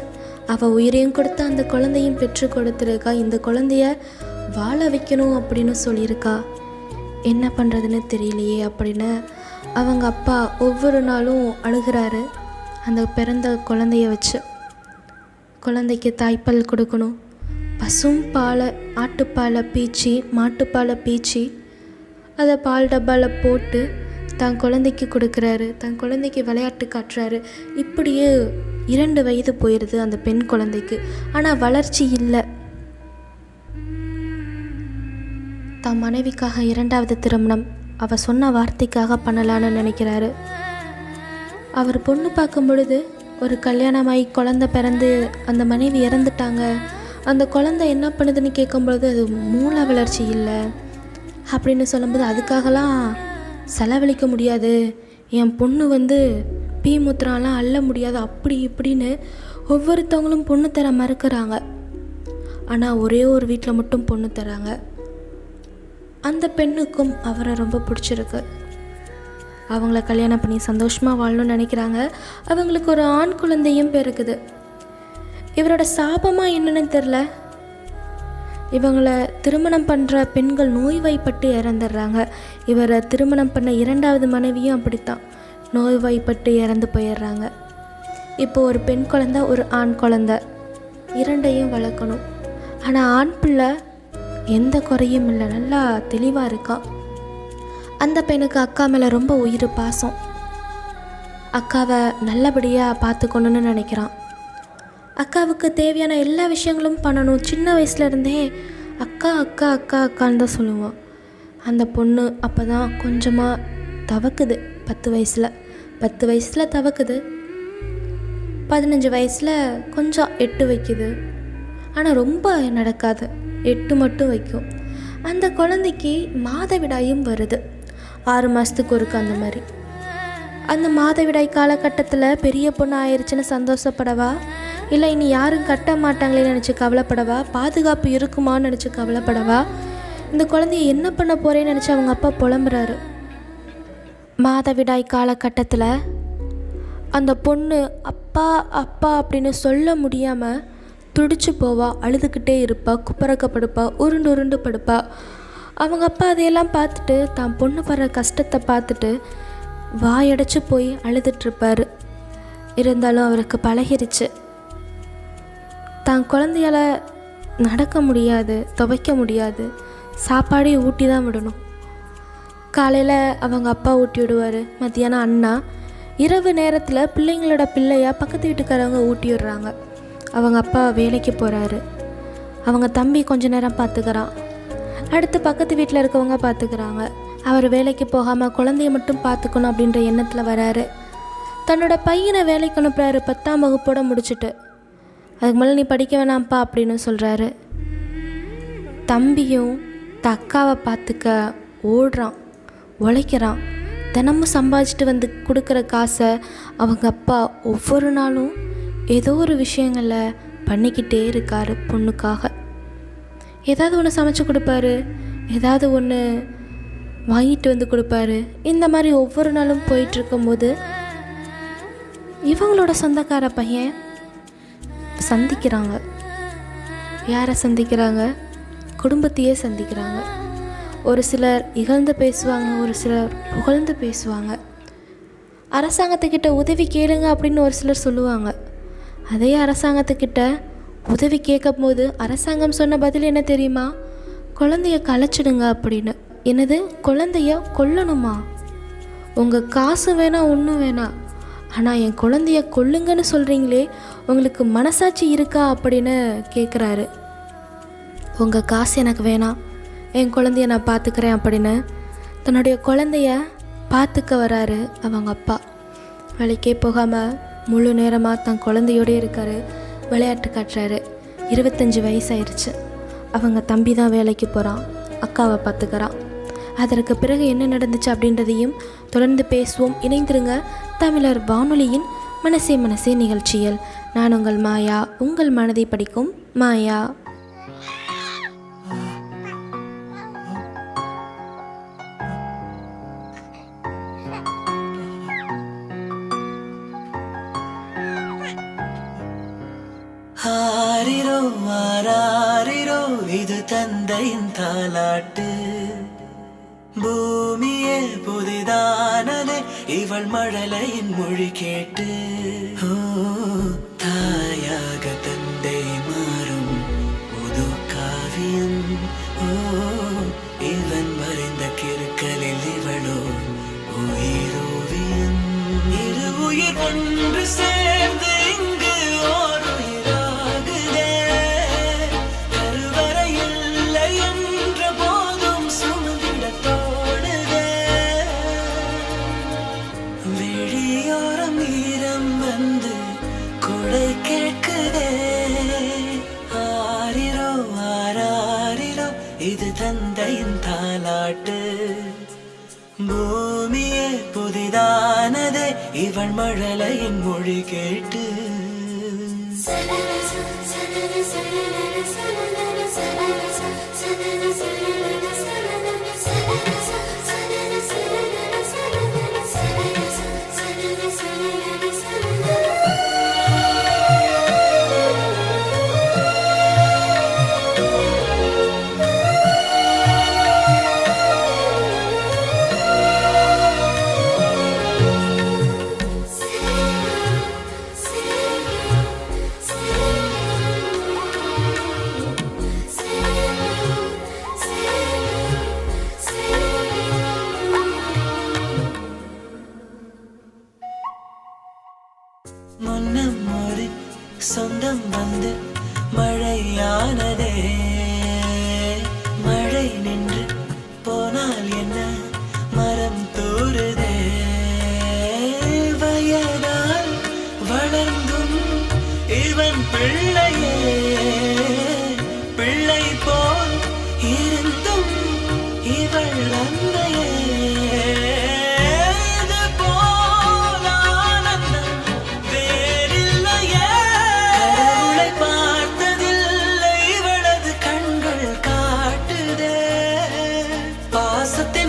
அவள் உயிரையும் கொடுத்து அந்த குழந்தையும் பெற்று கொடுத்துருக்கா. இந்த குழந்தைய வாழ வைக்கணும் அப்படின்னு சொல்லியிருக்கா. என்ன பண்ணுறதுன்னு தெரியலையே அப்படின்னு அவங்க அப்பா ஒவ்வொரு நாளும் அழுகிறாரு. அந்த பிறந்த குழந்தைய வச்சு குழந்தைக்கு தாய்ப்பால் கொடுக்கணும். பசும் பாலை, ஆட்டுப்பாலை பீச்சி, மாட்டுப்பாலை பீச்சி அதை பால் டப்பாவில் போட்டு தான் குழந்தைக்கு கொடுக்குறாரு. தான் குழந்தைக்கு விளையாட்டு காட்டுறாரு. இப்படியே இரண்டு வயது போயிடுது அந்த பெண் குழந்தைக்கு. ஆனால் வளர்ச்சி இல்லை. தான் மனைவிக்காக இரண்டாவது திருமணம் அவள் சொன்ன வார்த்தைக்காக பண்ணலான்னு நினைக்கிறாரு. அவர் பொண்ணு பார்க்கும் பொழுது ஒரு கல்யாணமாகி குழந்தை பிறந்து அந்த மனைவி இறந்துட்டாங்க. அந்த குழந்தை என்ன பண்ணுதுன்னு கேட்கும்பொழுது அது மூளை வளர்ச்சி இல்லை அப்படின்னு சொல்லும்போது அதுக்காகலாம் செலவழிக்க முடியாது, என் பொண்ணு வந்து பீ முத்திராலாம் அள்ள முடியாது, அப்படி இப்படின்னு ஒவ்வொருத்தவங்களும் பொண்ணு தர மறுக்கிறாங்க. ஆனால் ஒரே ஒரு வீட்டில் மட்டும் பொண்ணு தராங்க. அந்த பெண்ணுக்கும் அவரை ரொம்ப பிடிச்சிருக்கு. அவங்கள கல்யாணம் பண்ணி சந்தோஷமாக வாழணும்னு நினைக்கிறாங்க. அவங்களுக்கு ஒரு ஆண் குழந்தையும் பிறக்குது. இவரோட சாபமாக என்னன்னு தெரில, இவங்களை திருமணம் பண்ணுற பெண்கள் நோய்வாய்ப்பட்டு இறந்துடுறாங்க. இவரை திருமணம் பண்ண இரண்டாவது மனைவியும் அப்படித்தான் நோய்வாய்ப்பட்டு இறந்து போயிடுறாங்க. இப்போது ஒரு பெண் குழந்தை ஒரு ஆண் குழந்தை இரண்டையும் வளர்க்கணும். ஆனால் ஆண் பிள்ளை எந்த குறையும் இல்லை, நல்லா தெளிவாக இருக்கா. அந்த பெண்ணுக்கு அக்கா மேலே ரொம்ப உயிர் பாசம். அக்காவை நல்லபடியாக பார்த்துக்கணுன்னு நினைக்கிறான். அக்காவுக்கு தேவையான எல்லா விஷயங்களும் பண்ணணும். சின்ன வயசுலேருந்தே அக்கா அக்கா அக்கா அக்கான்னு தான் சொல்லுவான். அந்த பொண்ணு அப்போ தான் கொஞ்சமாக தவக்குது. பத்து வயசில் பத்து வயசில் தவக்குது, பதினஞ்சு வயசில் கொஞ்சம் எட்டு வைக்குது. ஆனால் ரொம்ப நடக்காது, எட்டு மட்டும் வைக்கும். அந்த குழந்தைக்கு மாதவிடாயும் வருது, ஆறு மாதத்துக்கு ஒருக்கு அந்த மாதிரி. அந்த மாதவிடாய் காலகட்டத்தில் பெரிய பொண்ணு ஆயிடுச்சுன்னு சந்தோஷப்படவா, இல்லை இனி யாரும் கட்ட மாட்டாங்களேன்னு நினச்சி கவலைப்படவா, பாதுகாப்பு இருக்குமான்னு நினச்சி கவலைப்படவா, இந்த குழந்தைய என்ன பண்ண போகிறேன்னு நினச்சி அவங்க அப்பா புலம்புறாரு. மாதவிடாய் காலகட்டத்தில் அந்த பொண்ணு அப்பா அப்பா அப்படின்னு சொல்ல முடியாமல் துடிச்சு போவா, அழுதுகிட்டே இருப்பா, குப்பரக்க படுப்பா, உருண்டு உருண்டு படுப்பா. அவங்க அப்பா அதையெல்லாம் பார்த்துட்டு, தான் பொண்ணு படுற கஷ்டத்தை பார்த்துட்டு வாயடைச்சு போய் அழுதுட்டுருப்பார். இருந்தாலும் அவருக்கு பழகிருச்சு. தான் குழந்தையால் நடக்க முடியாது, துவைக்க முடியாது, சாப்பாடே ஊட்டி தான் விடணும். காலையில் அவங்க அப்பா ஊட்டி விடுவார், மத்தியானம் அண்ணா, இரவு நேரத்தில் பிள்ளைங்களோட பிள்ளையாக பக்கத்து வீட்டுக்காரவங்க ஊட்டி விடுறாங்க. அவங்க அப்பா வேலைக்கு போகிறாரு, அவங்க தம்பி கொஞ்ச நேரம் பார்த்துக்கிறான், அடுத்து பக்கத்து வீட்டில் இருக்கவங்க பார்த்துக்கிறாங்க. அவர் வேலைக்கு போகாமல் குழந்தைய மட்டும் பார்த்துக்கணும் அப்படின்ற எண்ணத்தில் வராரு. தன்னோட பையனை வேலைக்கு அனுப்புகிறாரு, பத்தாம் வகுப்போடு முடிச்சுட்டு. அதுக்கு மேலே நீ படிக்க வேணாம்ப்பா அப்படின்னு சொல்கிறாரு. தம்பியும் தக்காவை பார்த்துக்க ஓடுறான், உழைக்கிறான். தினமும் சம்பாதிச்சுட்டு வந்து கொடுக்குற காசை அவங்க அப்பா ஒவ்வொரு நாளும் ஏதோ ஒரு விஷயங்களை பண்ணிக்கிட்டே இருக்கார். பொண்ணுக்காக ஏதாவது ஒன்று சமைச்சு கொடுப்பாரு, ஏதாவது ஒன்று வாங்கிட்டு வந்து கொடுப்பாரு. இந்த மாதிரி ஒவ்வொரு நாளும் போயிட்டுருக்கும்போது இவங்களோட சொந்தக்கார பையன் சந்திக்கிறாங்க. யாரை சந்திக்கிறாங்க? குடும்பத்தையே சந்திக்கிறாங்க. ஒரு சிலர் இகழ்ந்து பேசுவாங்க, ஒரு சிலர் புகழ்ந்து பேசுவாங்க. அரசாங்கத்துக்கிட்ட உதவி கேளுங்க அப்படின்னு ஒரு சிலர் சொல்லுவாங்க. அதே அரசாங்கத்துக்கிட்ட உதவி கேட்கும் போது அரசாங்கம் சொன்ன பதில் என்ன தெரியுமா? குழந்தைய கலைச்சிடுங்க அப்படின்னு. என்னது, குழந்தைய கொல்லணுமா? உங்கள் காசு வேணாம், ஒன்றும் வேணாம், ஆனால் என் குழந்தைய கொல்லுங்கன்னு சொல்கிறீங்களே, உங்களுக்கு மனசாட்சி இருக்கா அப்படின்னு கேட்குறாரு. உங்கள் காசு எனக்கு வேணாம், என் குழந்தைய நான் பார்த்துக்கிறேன் அப்படின்னு தன்னுடைய குழந்தைய பார்த்துக்க வராரு. அவங்க அப்பா வேலைக்கே போகாமல் முழு நேரமாக தான் குழந்தையோடே இருக்கார், விளையாட்டு காட்டுறாரு. இருபத்தஞ்சி வயசாயிருச்சு. அவங்க தம்பி தான் வேலைக்கு போகிறான், அக்காவை பார்த்துக்கிறான். அதற்கு பிறகு என்ன நடந்துச்சு அப்படின்றதையும் தொடர்ந்து பேசுவோம். இணைந்திருங்க தமிழர் வானொலியின் மனசே மனசே நிகழ்ச்சியில். நான் உங்கள் மாயா, உங்கள் மனதை படிக்கும் மாயா. ஆரிரோ ஆராரிரோ இது தந்தையின் தாலாட்டு, பூமியே புதிதானதே இவள் மழலையின் மொழி கேட்டு. ஓ தாயாக தந்தை மாறும் புது காவியம், ஓ இவன் மறைந்த கிருக்கலில் இவளோ உயிரோவியம். இரு உயிர் ஒன்று சேர்ந்து இங்கு பூமியே புதிதானதே இவன் மழலையின் மொழி கேட்டு முன்னமோடு சொந்தம் வந்து மழையானதே. மழை நின்று போனால் என்ன மரம் தூறுதே. வயதால் வளர்ந்தும் இவன் பிள்ளையே பிள்ளை போல் இருந்தும் இவள் அன்னையே.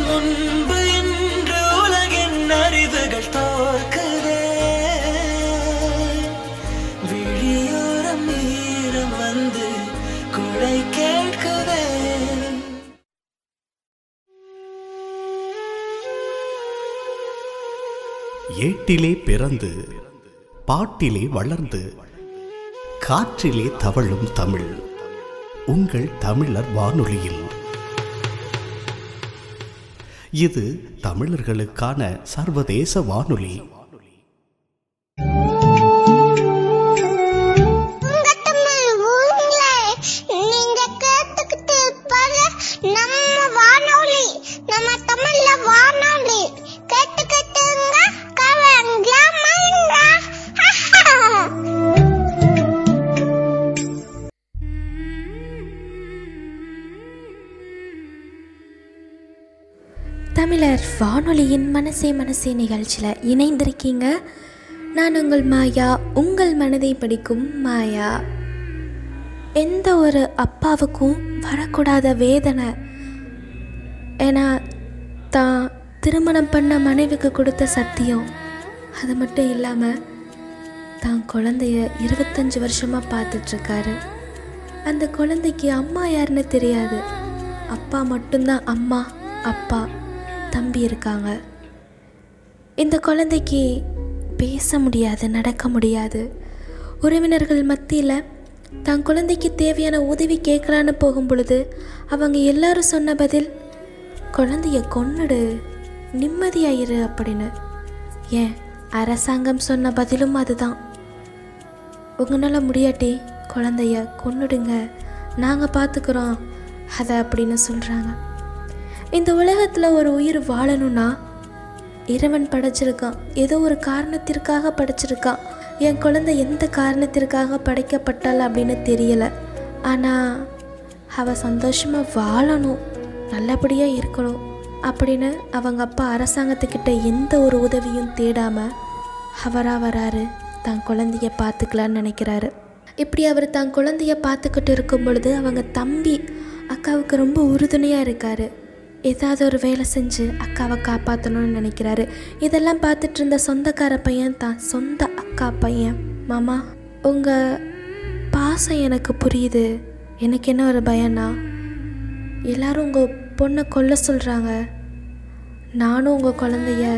முன்பு என்று உலகின் அறிவுகள் தோற்குதே. விழியோரம் ஈரம் வந்து குறை கேட்குதே. ஏட்டிலே பிறந்து பாட்டிலே வளர்ந்து காற்றிலே தவழும் தமிழ் உங்கள் தமிழர் வானொலியில். இது தமிழர்களுக்கான சர்வதேச வானொலி. தமிழர் வானொலியின் மனசே மனசே நிகழ்ச்சியில் இணைந்திருக்கீங்க. நான் உங்கள் மாயா, உங்கள் மனதை படிக்கும் மாயா. எந்த ஒரு அப்பாவுக்கும் வரக்கூடாத வேதனை, ஏன்னா தான் திருமணம் பண்ண மனைவிக்கு கொடுத்த சத்தியம், அது மட்டும் இல்லாமல் தான் குழந்தைய இருபத்தஞ்சி வருஷமாக பார்த்துட்ருக்காரு. அந்த குழந்தைக்கு அம்மா யாருன்னு தெரியாது, அப்பா மட்டும்தான் அம்மா அப்பா. தம்பி இருக்காங்க. இந்த குழந்தைக்கு பேச முடியாது, நடக்க முடியாது. உறவினர்கள் மத்தியில் தன் குழந்தைக்கு தேவையான உதவி கேட்கலான்னு போகும் பொழுது அவங்க எல்லாரும் சொன்ன பதில், குழந்தைய கொன்னுடு, நிம்மதியாயிரு அப்படின்னு. ஏன் அரசாங்கம் சொன்ன பதிலும் அதுதான். உங்களால் முடியாட்டி குழந்தைய கொன்னுடுங்க, நாங்கள் பார்த்துக்குறோம் அதை அப்படின்னு சொல்கிறாங்க. இந்த உலகத்தில் ஒரு உயிர் வாழணும்னா இறைவன் படைச்சிருக்கான், ஏதோ ஒரு காரணத்திற்காக படைச்சிருக்கான். என் குழந்தை எந்த காரணத்திற்காக படைக்கப்பட்டாள் அப்படின்னு தெரியலை, ஆனால் அவள் சந்தோஷமாக வாழணும், நல்லபடியாக இருக்கணும் அப்படின்னு அவங்க அப்பா அரசாங்கத்துக்கிட்ட எந்த ஒரு உதவியும் தேடாமல் அவராக வராரு, தான் குழந்தைய பார்த்துக்கலான்னு நினைக்கிறாரு. இப்படி அவர் தான் குழந்தைய பார்த்துக்கிட்டு இருக்கும் பொழுது அவங்க தம்பி அக்காவுக்கு ரொம்ப உறுதுணையாக இருக்கார். ஏதாவது ஒரு வேலை செஞ்சு அக்காவை காப்பாற்றணும்னு நினைக்கிறாரு. இதெல்லாம் பார்த்துட்டு இருந்த சொந்தக்கார பையன் தான் சொந்த அக்கா பையன், மாமா உங்கள் பாசம் எனக்கு புரியுது, எனக்கு என்ன ஒரு பயம்னா எல்லோரும் உங்கள் பொண்ணை கொல்ல சொல்கிறாங்க, நானும் உங்கள் குழந்தைய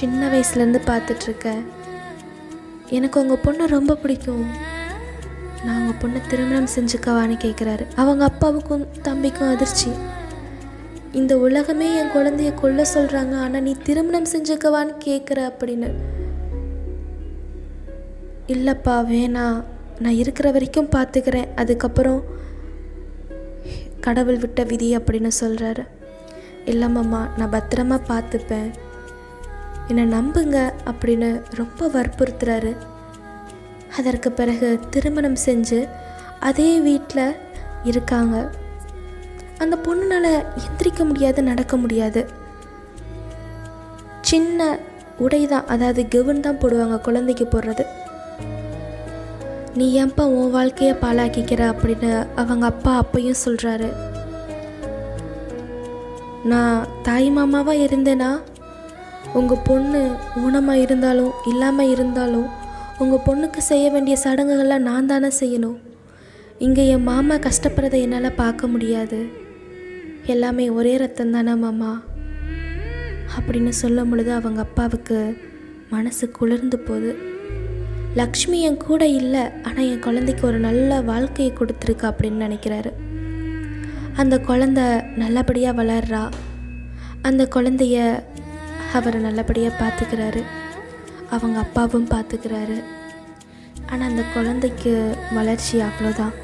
சின்ன வயசுலேருந்து பார்த்துட்ருக்கேன், எனக்கு உங்கள் பொண்ணை ரொம்ப பிடிக்கும், நான் உங்கள் பொண்ணை திருமணம் செஞ்சுக்கவான்னு கேட்குறாரு. அவங்க அப்பாவுக்கும் தம்பிக்கும் அதிர்ச்சி. இந்த உலகமே என் குழந்தைய கொல்ல சொல்கிறாங்க, ஆனால் நீ திருமணம் செஞ்சுக்கவான்னு கேட்குற அப்படின்னு. இல்லைப்பா வேணா, நான் இருக்கிற வரைக்கும் பார்த்துக்கிறேன், அதுக்கப்புறம் கடவுள் விட்ட விதி அப்படின்னு சொல்கிறாரு. இல்லைம்மா நான் பத்திரமா பார்த்துப்பேன், என்னை நம்புங்க அப்படின்னு ரொம்ப வற்புறுத்துறாரு. அதற்கு பிறகு திருமணம் செஞ்சு அதே வீட்டில் இருக்காங்க. அந்த பொண்ணுனால் எந்திரிக்க முடியாது, நடக்க முடியாது. சின்ன உடை தான், அதாவது கெவுன் தான் போடுவாங்க குழந்தைக்கு போடுறது. நீ ஏன்பா உன் வாழ்க்கையை பாழாக்கிக்கிற அப்படின்னு அவங்க அப்பா அப்பையும் சொல்கிறாரு. நான் தாய் மாமாவாக இருந்தேன்னா உங்கள் பொண்ணு ஊனமாக இருந்தாலும் இல்லாமல் இருந்தாலும் உங்கள் பொண்ணுக்கு செய்ய வேண்டிய சடங்குகள்லாம் நான் தானே செய்யணும். இங்கே என் மாமா கஷ்டப்படுறதை என்னால் பார்க்க முடியாது, எல்லாமே ஒரே ரத்தம் தானே மாமா அப்படின்னு சொல்லும் பொழுது அவங்க அப்பாவுக்கு மனசு குளிர்ந்து போகுது. லக்ஷ்மி என் கூட இல்லை, ஆனால் என் குழந்தைக்கு ஒரு நல்ல வாழ்க்கையை கொடுத்துருக்கா அப்படின்னு நினைக்கிறாரு. அந்த குழந்த நல்லபடியாக வளர்றா, அந்த குழந்தைய அவர் நல்லபடியாக பார்த்துக்கிறாரு, அவங்க அப்பாவும் பார்த்துக்கிறாரு. ஆனால் அந்த குழந்தைக்கு வளர்ச்சி அவ்வளோதான்,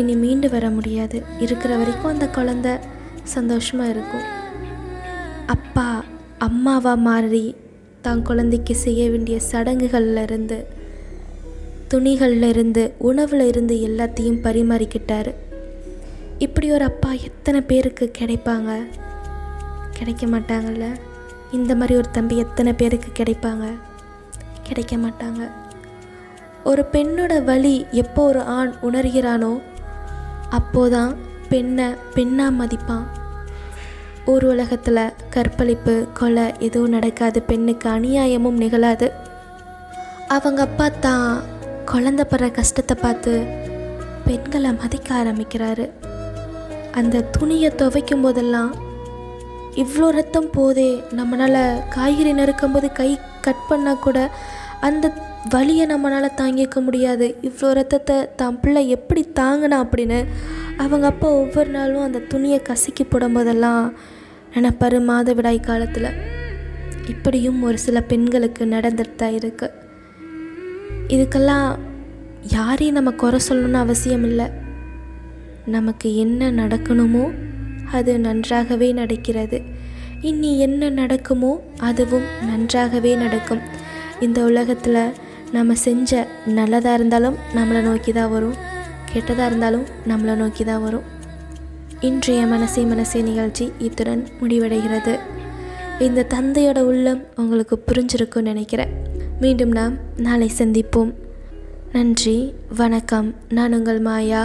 இனி மீண்டு வர முடியாது. இருக்கிற வரைக்கும் அந்த குழந்த சந்தோஷமாக இருக்கும். அப்பா அம்மாவாக மாறி தான் குழந்தைக்கு செய்ய வேண்டிய சடங்குகள்லேருந்து துணிகள்லேருந்து உணவில் இருந்து எல்லாத்தையும் பரிமாறிக்கிட்டார். இப்படி ஒரு அப்பா எத்தனை பேருக்கு கிடைப்பாங்க? கிடைக்க மாட்டாங்கள்ல. இந்த மாதிரி ஒரு தம்பி எத்தனை பேருக்கு கிடைப்பாங்க? கிடைக்க மாட்டாங்க. ஒரு பெண்ணோட வலி எப்போ ஒரு ஆண் உணர்கிறானோ அப்போதான் பெண்ணை பெண்ணாக மதிப்பான். ஊர் உலகத்தில் கற்பழிப்பு கொலை எதுவும் நடக்காது, பெண்ணுக்கு அநியாயமும் நிகழாது. அவங்க அப்பா தான் குழந்தை படுற கஷ்டத்தை பார்த்து பெண்களை மதிக்க ஆரம்பிக்கிறாரு. அந்த துணியை துவைக்கும் போதெல்லாம் இவ்வளோ ரத்தம் போதே, நம்மளால் காய்கறி நறுக்கும்போது கை கட் பண்ணால் கூட அந்த வலியை நம்மளால் தாங்கிக்க முடியாது, இவ்வளோ ரத்தத்தை தான் பிள்ளை எப்படி தாங்கினா அப்படின்னு அவங்க அப்பா ஒவ்வொரு நாளும் அந்த துணியை கசக்கி போடும்போதெல்லாம் நினைப்பார் மாதவிடாய் காலத்தில். இப்படியும் ஒரு சில பெண்களுக்கு நடந்துட்டு தான் இருக்குது. இதுக்கெல்லாம் யாரையும் நம்ம குறை சொல்லணும்னு அவசியம் இல்லை, நமக்கு என்ன நடக்கணுமோ அது நன்றாகவே நடக்கிறது, இனி என்ன நடக்குமோ அதுவும் நன்றாகவே நடக்கும். இந்த உலகத்தில் நம்ம செஞ்ச நல்லதாக இருந்தாலும் நம்மளை நோக்கி தான் வரும், கெட்டதாக இருந்தாலும் நம்மளை நோக்கி தான் வரும். இன்றைய மனசே மனசே நிகழ்ச்சி இத்துடன் முடிவடைகிறது. இந்த தந்தையோட உள்ளம் உங்களுக்கு புரிஞ்சிருக்குன்னு நினைக்கிறேன். மீண்டும் நாம் நாளை சந்திப்போம். நன்றி, வணக்கம். நான் உங்கள் மாயா,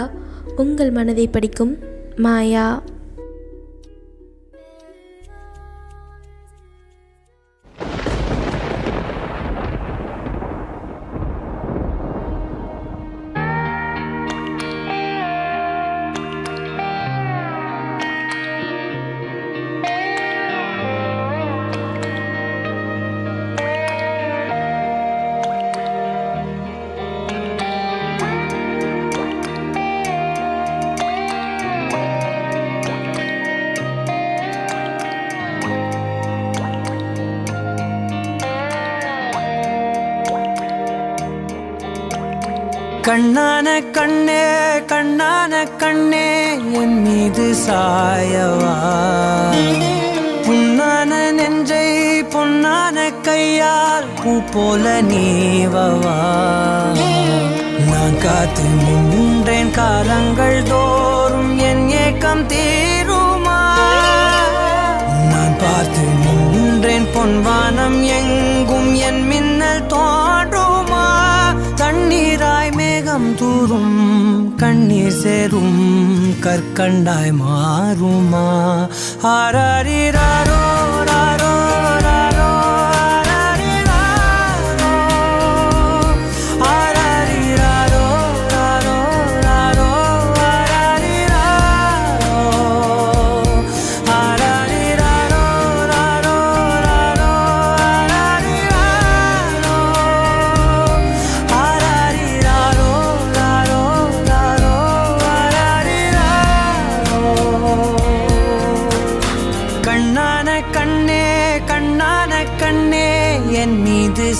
உங்கள் மனதை படிக்கும் மாயா. கண்ணான கண்ணே கண்ணான கண்ணே என் மீது சாயவா, புண்ணான நெஞ்சை பொன்னான கையால் பூ போல நீவவா. நான் காத்து நின்றேன் காலங்கள் தோறும், என் ஏக்கம் தீருமா? நான் பார்த்து நின்றேன் பொன்வானம் எங்கும், என் மின்னல் தோன்றுமா? தண்ணீராய் மேகம் தூரும், கண்ணீர் சேரும், கற்கண்டாய் மாறுமா? ஆராரிராரோ ராரோ ராரோ ஆராரிராரோ ஆராரிராரோ ராரோ ராரோ ஆராரிராரோ ஆராரிராரோ ராரோ ராரோ ஆராரிராரோ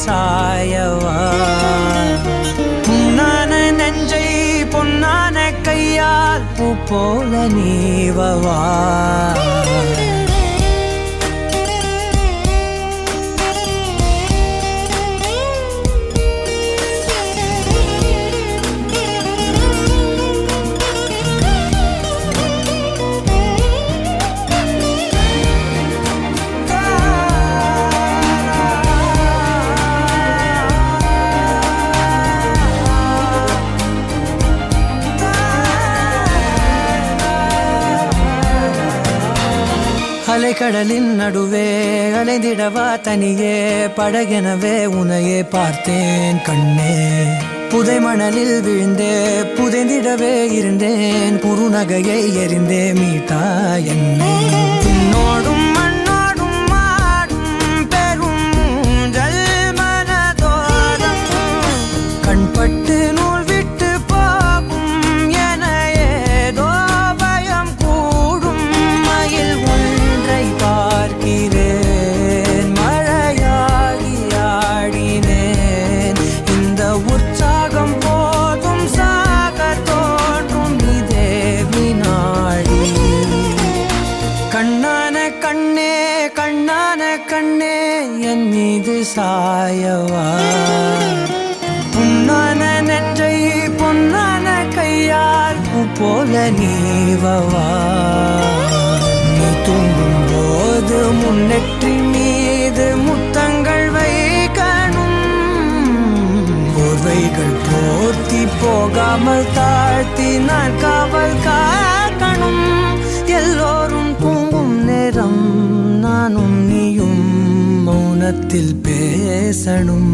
சாயவா. பொன்னான நெஞ்சை பொன்னான கையால் பூ போல நீவவா. அலைகடலின் நடுவே அலைந்திடவா தனியே படகெனவே உனையே பார்த்தேன் கண்ணே. புதை மணலில் விழுந்தே புதைந்திடவே இருந்தேன், குறுநகையை எறிந்தே மீட்டா என்னே. உன்னோடும் மண்ணோடும் மாடும் பெரும் மூன்றல் மனதோரம், கண்பட்டு நூல் விட்டு போகும் என ஏதோ பயம் கூடும். மயில் ஒன்றை பார்க்கிறேன், மழையாகி ஆடினேன். இந்த கண்ணே கண்ணான கண்ணே என் மீது சாயவா, பொன்னான நெற்றை பொன்னான கையால் போல நீவவா. நீ தூங்கும் போது முன்னெற்றி மீது முத்தங்கள் வைக்கணும், போர்வைகள் போர்த்தி போகாமல் தாழ்த்தி நான் காவல் காக்கணும். எல்லோரும் தூங்கும் நேரம் நானும் நீயும் மௌனத்தில் பேசணும்.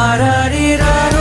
ஆராரி